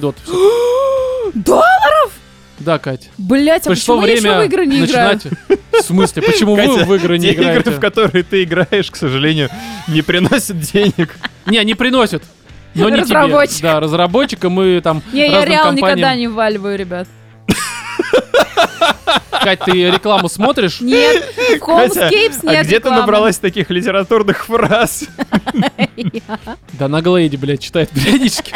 Долларов? Да, Кать. Блять, а пришло почему время я еще в игры не начинать? Играю? В смысле? Почему Катя, вы в игры не играете? Те игры, в которые ты играешь, к сожалению, не приносят денег. Не, не приносят. Но не разработчик. Тебе. Да, разработчик, и мы там не, разным я реал компаниям... никогда не вваливаю, ребят. Кать, ты рекламу смотришь? Нет, в Homescapes нет. А где ты набралась таких литературных фраз? Да на глейде, блядь, читает периодически.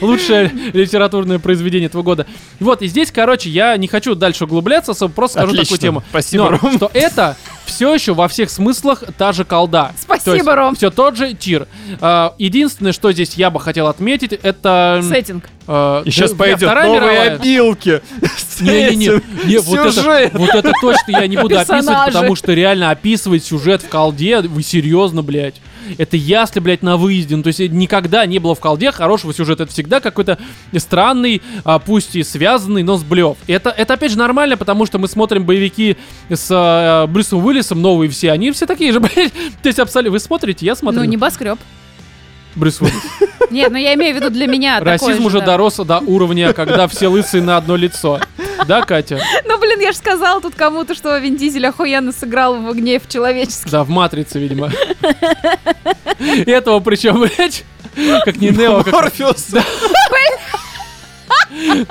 Лучшее литературное произведение этого года. Вот, и здесь, короче, я не хочу дальше углубляться, просто скажу такую тему. Спасибо, Ром. Что это все еще во всех смыслах та же колда. Спасибо, есть, Ром. Все тот же тир. А, единственное, что здесь я бы хотел отметить, это... Сеттинг. А, и сейчас да, пойдет новые мировая. Опилки. Не-не-не. Не, вот, это, вот это точно я не буду персонажи. Описывать, потому что реально описывать сюжет в колде, вы серьезно, блядь. Это ясли, блядь, на выезде. Ну, то есть никогда не было в колде хорошего сюжета. Это всегда какой-то странный, а, пусть и связанный, но сблев. Это, это, опять же, нормально, потому что мы смотрим боевики с а, Брюсом Уиллисом, новые все, они все такие же, блядь. То есть абсолютно... Вы смотрите, я смотрю. Ну, небоскреб. Брюс Уиллис. Нет, ну я имею в виду для меня. Расизм уже дорос до уровня, когда все лысые на одно лицо. Да, Катя? Ну, блин, я же сказала тут кому-то, что Вин Дизель охуенно сыграл в гнев человеческий. Да, в «Матрице», видимо. Этого причем, блядь, как не Нео, как... Морфеус.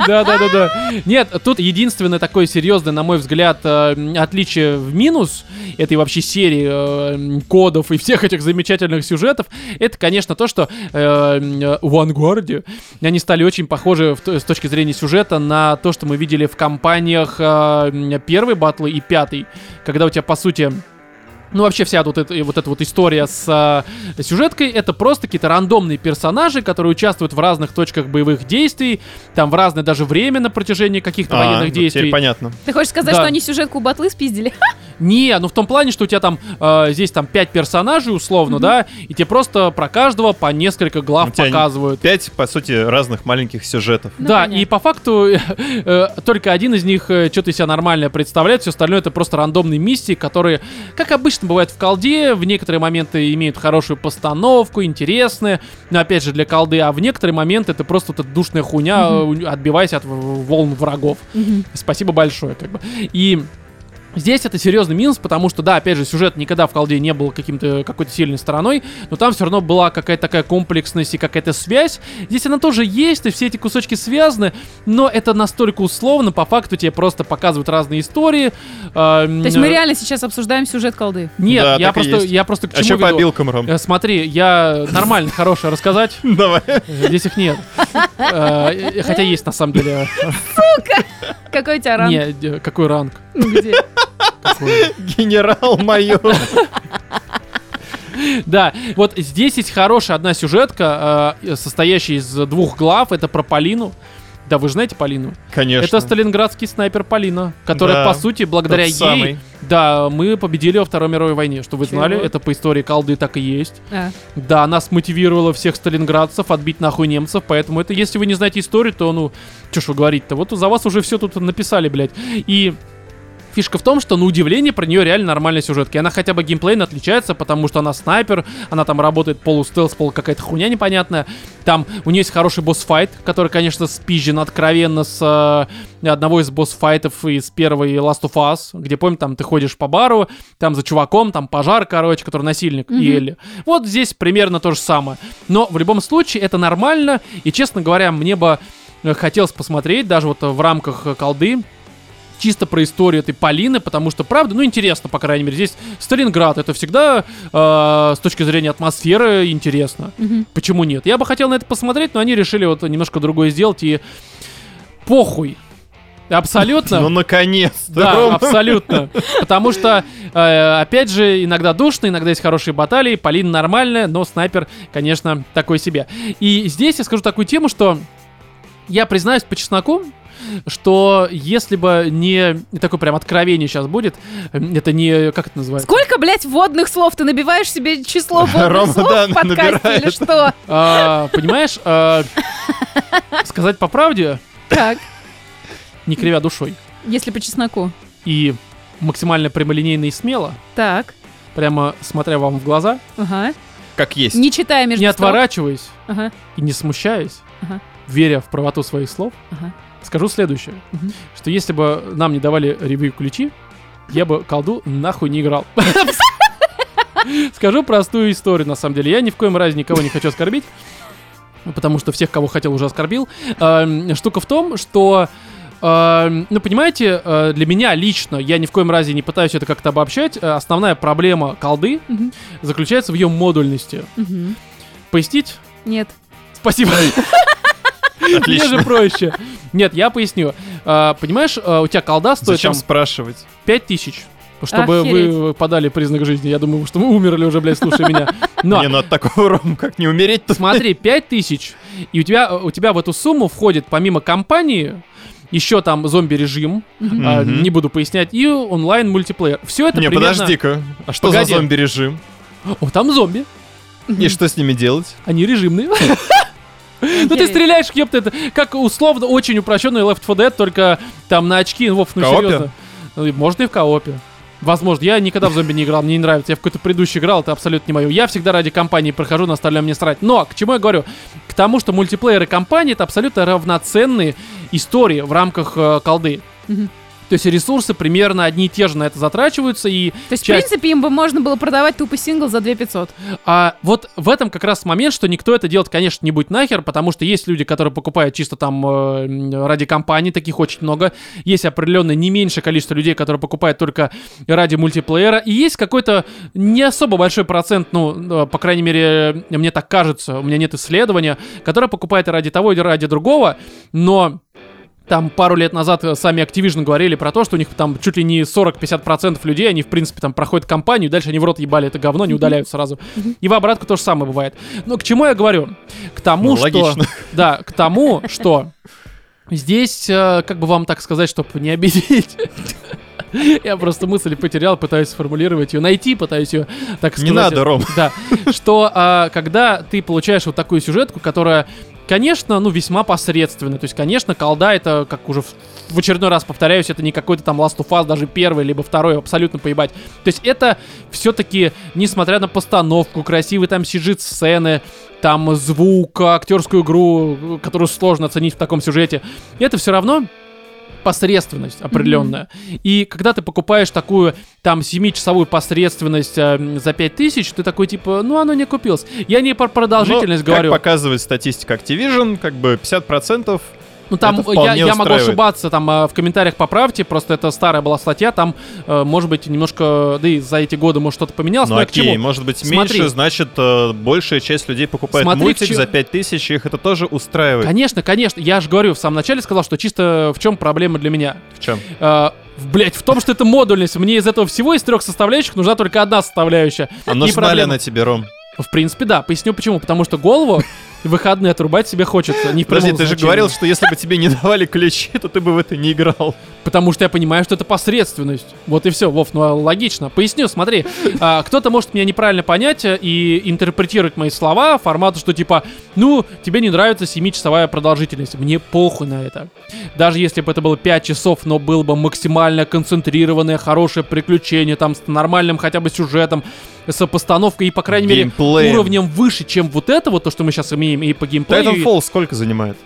Да-да-да-да. Нет, тут единственное такое серьезное, на мой взгляд, отличие в минус этой вообще серии кодов и всех этих замечательных сюжетов, это, конечно, то, что в «Вангуарде» они стали очень похожи с точки зрения сюжета на то, что мы видели в кампаниях первой батлы и пятой, когда у тебя, по сути... Ну, вообще вся вот эта вот, эта вот история с а, сюжеткой, это просто какие-то рандомные персонажи, которые участвуют в разных точках боевых действий, там в разное даже время на протяжении каких-то а, военных ну, действий. Теперь понятно. Ты хочешь сказать, да. что они сюжетку у батлы спиздили? Не, ну в том плане, что у тебя там э, здесь там пять персонажей условно, mm-hmm. да, и тебе просто про каждого по несколько глав показывают. Пять, по сути, разных маленьких сюжетов. Ну, да, понятно. И по факту э, только один из них э, что-то себя нормально представляет, все остальное это просто рандомные миссии, которые, как обычно, бывает в колде, в некоторые моменты имеют хорошую постановку, интересные, но опять же для колды, а в некоторые моменты это просто вот эта душная хуйня, mm-hmm. отбиваясь от волн врагов. Mm-hmm. Спасибо большое, как бы. И здесь это серьезный минус, потому что, да, опять же, сюжет никогда в колде не был каким-то, какой-то сильной стороной, но там все равно была какая-то такая комплексность и какая-то связь. Здесь она тоже есть, и все эти кусочки связаны, но это настолько условно, по факту тебе просто показывают разные истории. То есть мы реально сейчас обсуждаем сюжет колды? Нет, да, я, просто, я просто к чему веду. А что по обилкам, Ром? Смотри, я нормально, хорошее рассказать. Давай. Здесь их нет. Хотя есть, на самом деле. Сука! Какой у тебя ранг? Нет, какой ранг? Где? Генерал-майор. Да, вот здесь есть хорошая одна сюжетка, состоящая из двух глав. Это про Полину. Да, вы же знаете Полину? Конечно. Это сталинградский снайпер Полина, которая, да, по сути, благодаря ей... Самый. Да, мы победили во Второй мировой войне, что вы Чего? Знали. Это по истории колды так и есть. А. Да, нас мотивировало всех сталинградцев отбить нахуй немцев, поэтому это... Если вы не знаете историю, то, ну, что ж вы говорите-то? Вот за вас уже все тут написали, блядь. И... Фишка в том, что на удивление про нее реально нормальная сюжетка. И она хотя бы геймплейно отличается, потому что она снайпер, она там работает полустелс, пол какая-то хуйня непонятная. Там у нее есть хороший босс-файт, который, конечно, спизжен откровенно с э, одного из босс-файтов из первой Last of Us, где, помню, там ты ходишь по бару, там за чуваком, там пожар, короче, который насильник, mm-hmm. и Элли. Вот здесь примерно то же самое. Но в любом случае это нормально, и, честно говоря, мне бы хотелось посмотреть, даже вот в рамках колды, чисто про историю этой Полины, потому что, правда, ну, интересно, по крайней мере. Здесь Сталинград, это всегда э, с точки зрения атмосферы интересно. Mm-hmm. Почему нет? Я бы хотел на это посмотреть, но они решили вот немножко другое сделать, и похуй. Абсолютно. Ну, наконец-то. Да, абсолютно. Потому что, э, опять же, иногда душно, иногда есть хорошие баталии, Полина нормальная, но снайпер, конечно, такой себе. И здесь я скажу такую тему, что я признаюсь по чесноку, что если бы не... Такое прям откровение сейчас будет. Это не... Как это называется? Сколько, блядь, водных слов? Ты набиваешь себе число водных слов в подкасте или что? Понимаешь? Сказать по правде... Так. Не кривя душой. Если по чесноку. И максимально прямолинейно и смело. Так. Прямо смотря вам в глаза. Ага. Как есть. Не читая между Не отворачиваясь. Ага. И не смущаясь. Ага. Веря в правоту своих слов. Ага. Скажу следующее, mm-hmm. что если бы нам не давали ревью ключи, я бы колду нахуй не играл. Скажу простую историю, на самом деле. Я ни в коем разе никого не хочу оскорбить, потому что всех, кого хотел, уже оскорбил. Штука в том, что... Ну, понимаете, для меня лично, я ни в коем разе не пытаюсь это как-то обобщать, основная проблема колды mm-hmm. заключается в ее модульности. Mm-hmm. Пояснить? Нет. Спасибо. Отлично. Мне же проще. Нет, я поясню. А, понимаешь, у тебя колда стоит... Зачем там, спрашивать? пять тысяч. Чтобы Охереть. Вы подали признак жизни. Я думаю, что вы умерли уже, блядь, слушай меня. Но... Не, ну от такого рома как не умереть-то. Смотри, пять тысяч. И у тебя, у тебя в эту сумму входит, помимо компании, еще там зомби-режим. Mm-hmm. А, не буду пояснять. И онлайн-мультиплеер. Все это не, примерно... Не, подожди-ка. А что Погоди. за зомби-режим? О, там зомби. И что с ними делать? Они режимные. Ну ты стреляешь, ёпта, это как условно очень упрощенный лефт фор дед, только там на очки, ну, Вов, ну серьезно. Может и в коопе. Возможно, я никогда в зомби не играл, мне не нравится. Я в какой-то предыдущий играл, это абсолютно не мое. Я всегда ради компании прохожу, на остальное мне срать. Но к чему я говорю? К тому, что мультиплеер и компания — это абсолютно равноценные истории в рамках э, колды. Mm-hmm. То есть ресурсы примерно одни и те же на это затрачиваются. И то есть, часть... в принципе, им бы можно было продавать тупо сингл за две тысячи пятьсот. А вот в этом как раз момент, что никто это делать, конечно, не будет нахер, потому что есть люди, которые покупают чисто там э, ради компании, таких очень много. Есть определенное не меньшее количество людей, которые покупают только ради мультиплеера. И есть какой-то не особо большой процент, ну, э, по крайней мере, мне так кажется, у меня нет исследования, которые покупают ради того или ради другого, но... Там пару лет назад сами Activision говорили про то, что у них там чуть ли не сорок-пятьдесят процентов людей, они, в принципе, там проходят кампанию, дальше они в рот ебали это говно, не удаляют сразу. И в обратку то же самое бывает. Но к чему я говорю? К тому, ну, что... Логично. Да, к тому, что здесь, как бы вам так сказать, чтобы не обидеть... Я просто мысль потерял, пытаюсь сформулировать ее, найти, пытаюсь ее, так сказать. Не надо, Ром. Да, что а, когда ты получаешь вот такую сюжетку, которая, конечно, ну, весьма посредственная. То есть, конечно, колда — это, как уже в, в очередной раз повторяюсь, это не какой-то там Last of Us, даже первый, либо второй, абсолютно поебать. То есть это все-таки, несмотря на постановку, красивый там сюжет сцены, там звук, актерскую игру, которую сложно оценить в таком сюжете, это все равно... посредственность определенная. Mm-hmm. И когда ты покупаешь такую, там, семичасовую посредственность э, за пять тысяч, ты такой, типа, ну, оно не купилось. Я не про продолжительность Но, говорю. Как показывает статистика Activision, как бы пятьдесят процентов. Ну, там я, я могу ошибаться, там в комментариях поправьте, просто это старая была статья, там, может быть, немножко, да и за эти годы, может, что-то поменялось. Ну, окей, к чему? Может быть, Смотри. меньше, значит, большая часть людей покупает Смотри, мультик ч... за пять тысяч, их это тоже устраивает. Конечно, конечно, я же говорю, в самом начале сказал, что чисто в чем проблема для меня. В чем? А, блять, в том, что это модульность, мне из этого всего, из трех составляющих, нужна только одна составляющая. А нужна ли она тебе, Ром? В принципе, да. Поясню почему. Потому что голову в выходные отрубать себе хочется. Не в прямом Подожди, значении. Ты же говорил, что если бы тебе не давали ключи, то ты бы в это не играл. Потому что я понимаю, что это посредственность. Вот и все, Вов, ну логично. Поясню, смотри. А, кто-то может меня неправильно понять и интерпретировать мои слова формату, что типа, ну, тебе не нравится семичасовая продолжительность. Мне похуй на это. Даже если бы это было пять часов, но было бы максимально концентрированное, хорошее приключение, там, с нормальным хотя бы сюжетом, с постановкой и, по крайней Геймплей. мере, уровнем выше, чем вот это, вот то, что мы сейчас имеем и по геймплею. Titanfall и... сколько занимает?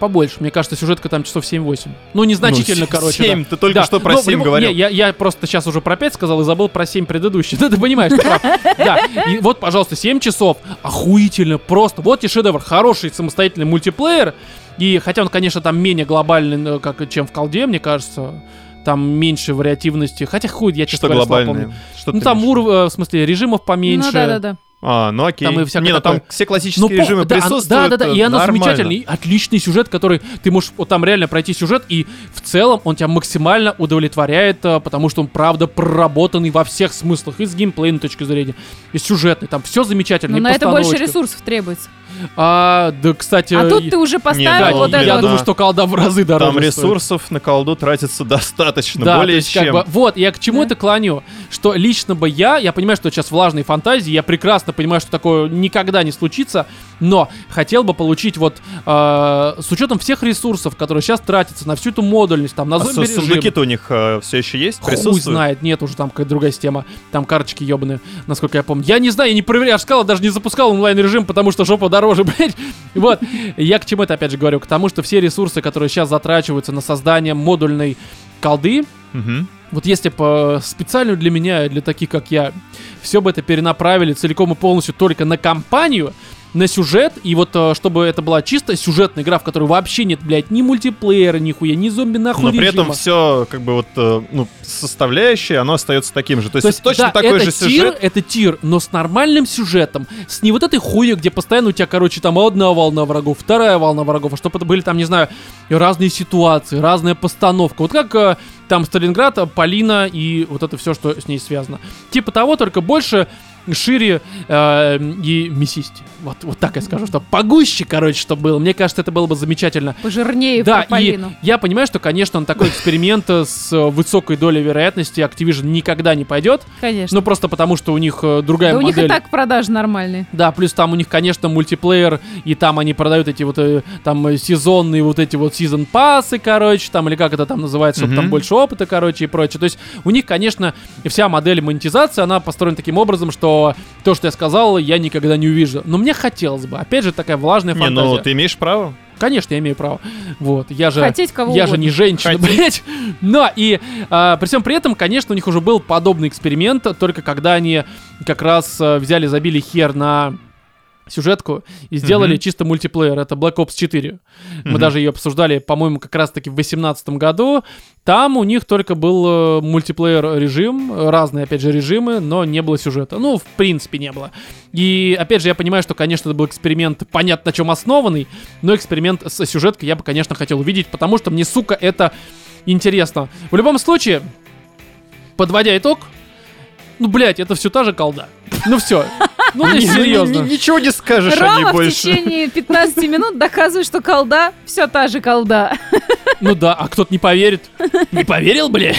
Побольше. Мне кажется, сюжетка там часов семь-восемь. Ну, незначительно, ну, короче. семь, да. Ты только да. что про Но, семь говорил. Не, я, я просто сейчас уже про пять сказал и забыл про семь предыдущих. Да, ты понимаешь, ты прав. Да. И вот, пожалуйста, семь часов. Охуительно, просто. Вот и шедевр. Хороший самостоятельный мультиплеер. И хотя он, конечно, там менее глобальный, как, чем в колде, мне кажется... Там меньше вариативности. Хотя хуй, я честно говоря, слабо помню. Что ну там уровень, в смысле, режимов поменьше. Ну да, да, да. А, ну окей. Там и всякое Не, ну, там все классические ну, режимы да, присутствуют. Да, да, да. И оно нормально. Замечательно. И отличный сюжет, который ты можешь вот, там реально пройти сюжет, и в целом он тебя максимально удовлетворяет, потому что он, правда, проработанный во всех смыслах. И с геймплейной точки зрения, и сюжетный. Там все замечательно. Но на это больше ресурсов требуется. А, да, кстати... А тут ты уже поставил не, да, вот это. Я да. думаю, что колда в разы дороже. Там ресурсов стоит. На колду тратится достаточно, да, более чем. Как бы, вот, я к чему да. это клоню? Что лично бы я, я понимаю, что сейчас влажные фантазии, я прекрасно понимаю, что такое никогда не случится, но хотел бы получить вот э, с учетом всех ресурсов, которые сейчас тратятся на всю эту модульность, там на зомби-режим. А сундуки-то у них э, все еще есть? Хуй знает, нет, уже там какая-то другая система. Там карточки ебаные, насколько я помню. Я не знаю, я не проверял, я же сказал, даже не запускал онлайн-режим, потому что жопа дорога. Боже, блядь. Вот. Я к чему это опять же говорю? К тому, что все ресурсы, которые сейчас затрачиваются на создание модульной колды, угу. вот если бы специально для меня, для таких, как я, все бы это перенаправили целиком и полностью только на компанию, на сюжет, и вот чтобы это была чисто сюжетная игра, в которой вообще нет, блядь, ни мультиплеера, ни хуя, ни зомби, нахуй. Но режима. При этом все, как бы, вот, ну, составляющее, оно остается таким же. То, То есть, есть точно да, такой это же сюжет. Тир, это тир, но с нормальным сюжетом, с не вот этой хуей, где постоянно у тебя, короче, там одна волна врагов, вторая волна врагов, а чтобы это были там, не знаю, разные ситуации, разная постановка. Вот как там Сталинград, Полина и вот это все, что с ней связано. Типа того, только больше... шире э, и мясисти. Вот, вот так я скажу, что погуще, короче, что было. Мне кажется, это было бы замечательно. Пожирнее да, прополину. Я понимаю, что, конечно, на такой эксперимент с высокой долей вероятности Activision никогда не пойдет. Конечно. Ну, просто потому, что у них другая да модель. У них и так продажи нормальные. Да, плюс там у них, конечно, мультиплеер, и там они продают эти вот там сезонные вот эти вот сезон-пассы, короче, там, или как это там называется, чтобы mm-hmm. там больше опыта, короче, и прочее. То есть у них, конечно, вся модель монетизации, она построена таким образом, что то, что я сказал, я никогда не увижу. Но мне хотелось бы. Опять же, такая влажная не, фантазия. Не, ну ты имеешь право? Конечно, я имею право. Вот. Я же, хотеть кого я угодно. Же не женщина, Хотеть. Блядь. Но и а, при всем при этом, конечно, у них уже был подобный эксперимент, только когда они как раз взяли, забили хер на... сюжетку и сделали mm-hmm. чисто мультиплеер. Это Black Ops четыре. Мы mm-hmm. даже ее обсуждали, по-моему, как раз-таки в две тысячи восемнадцатом году. Там у них только был мультиплеер-режим, разные, опять же, режимы, но не было сюжета. Ну, в принципе, не было. И, опять же, я понимаю, что, конечно, это был эксперимент, понятно, на чем основанный, но эксперимент с сюжеткой я бы, конечно, хотел увидеть, потому что мне, сука, это интересно. В любом случае, подводя итог, ну, блядь, это все та же колда. Ну, все. Ну, ты серьезно. Н- н- ничего не скажешь Рама о ней больше. Рама в течение пятнадцати минут доказывает, что колда все та же колда. Ну да, а кто-то не поверит. Не поверил, бля?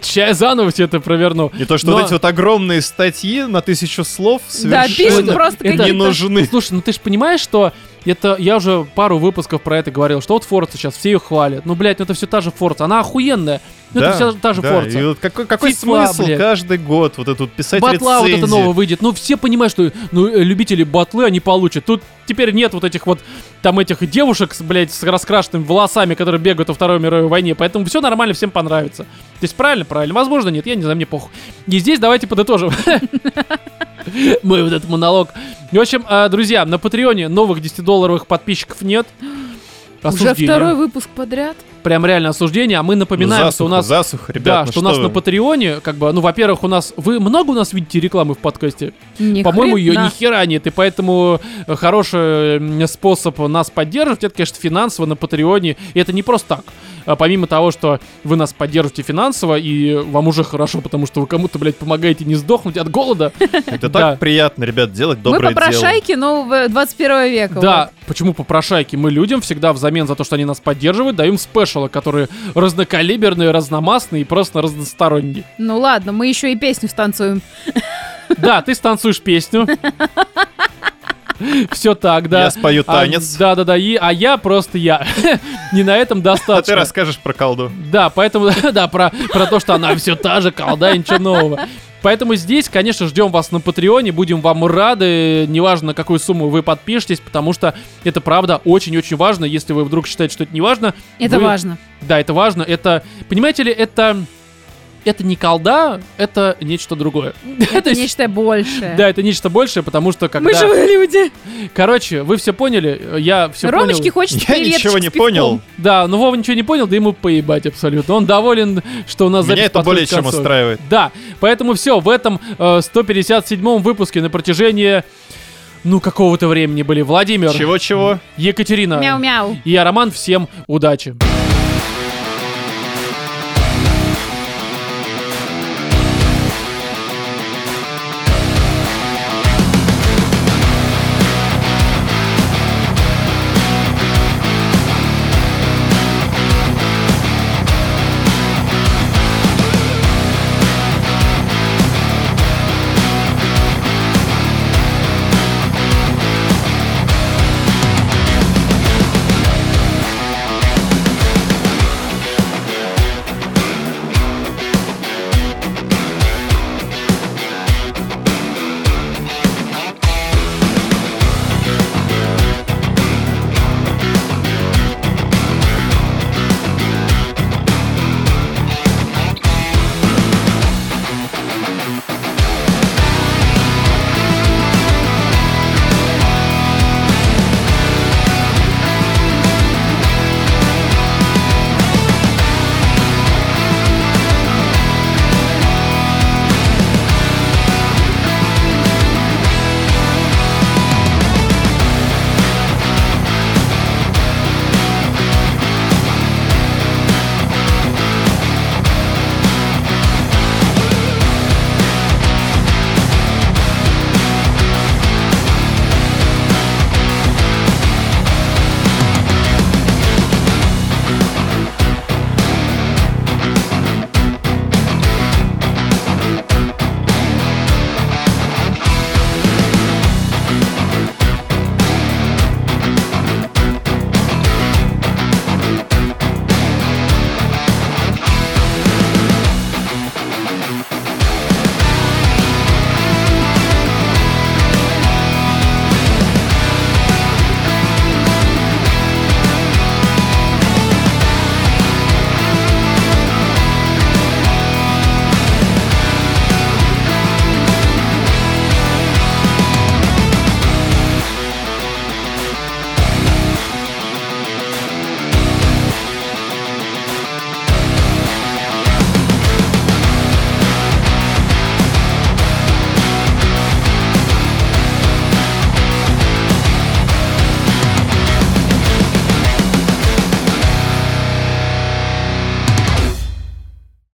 Сейчас я заново все это проверну. И то, что но... вот эти вот огромные статьи на тысячу слов совершенно да, просто это... не нужны. Слушай, ну ты же понимаешь, что... Это я уже пару выпусков про это говорил, что вот Forza сейчас, все ее хвалят. Ну, блядь, ну это все та же Forza, она охуенная. Ну да, это все та же да. Forza. И вот какой, какой Фифа, смысл блядь. Каждый год вот этот писать рецензии? Батла вот это новое выйдет. Ну, все понимают, что ну, любители батлы они получат. Тут теперь нет вот этих вот, там этих девушек, блядь, с раскрашенными волосами, которые бегают во Второй мировой войне. Поэтому все нормально, всем понравится. То есть правильно, правильно. Возможно, нет, я не знаю, мне похуй. И здесь давайте подытожим. Мой вот этот монолог. В общем, друзья, на Патреоне новых десятидолларовых подписчиков нет. Осуждение. Уже второй выпуск подряд. Прям реально осуждение. А мы напоминаем, ну, засуха, что у нас... Засуха, ребят, да, ну что, что у нас вы? На Патреоне, как бы, ну, во-первых, у нас... Вы много у нас видите рекламы в подкасте? Ни По-моему, хрена. Ее ни хера нет. И поэтому хороший способ нас поддерживать, это, конечно, финансово на Патреоне. И это не просто так. Помимо того, что вы нас поддержите финансово, и вам уже хорошо, потому что вы кому-то, блядь, помогаете не сдохнуть от голода. Это так приятно, ребят, делать доброе дело. Мы попрошайки нового двадцать первого века. Да, почему попрошайки? Мы людям всегда взамен за то, что они нас поддерживают, даем спешалы, которые разнокалиберные, разномастные и просто разносторонние. Ну ладно, мы еще и песню станцуем. Да, ты станцуешь песню. Все так, да. Я спою танец. А, да, да, да. И, а я просто я. Не на этом достаточно. А ты расскажешь про колду. Да, поэтому, да, про, про то, что она все та же колда и ничего нового. Поэтому здесь, конечно, ждем вас на Патреоне, будем вам рады, неважно, на какую сумму вы подпишетесь, потому что это, правда, очень-очень важно. Если вы вдруг считаете, что это не важно... Это вы... важно. Да, это важно. Это, понимаете ли, это... Это не колда, это нечто другое. Это нечто большее. Да, это нечто большее, потому что когда... Мы живые люди. Короче, вы все поняли, я все понял. Ромочке хочется приветочек. Я ничего не понял. Да, ну Вова ничего не понял, да ему поебать абсолютно. Он доволен, что у нас запись подходит к концу. Меня это более чем устраивает. Да, поэтому все, в этом сто пятьдесят седьмом выпуске на протяжении... Ну, какого-то времени были Владимир. Чего-чего? Екатерина. Мяу-мяу. И я, Роман, всем удачи.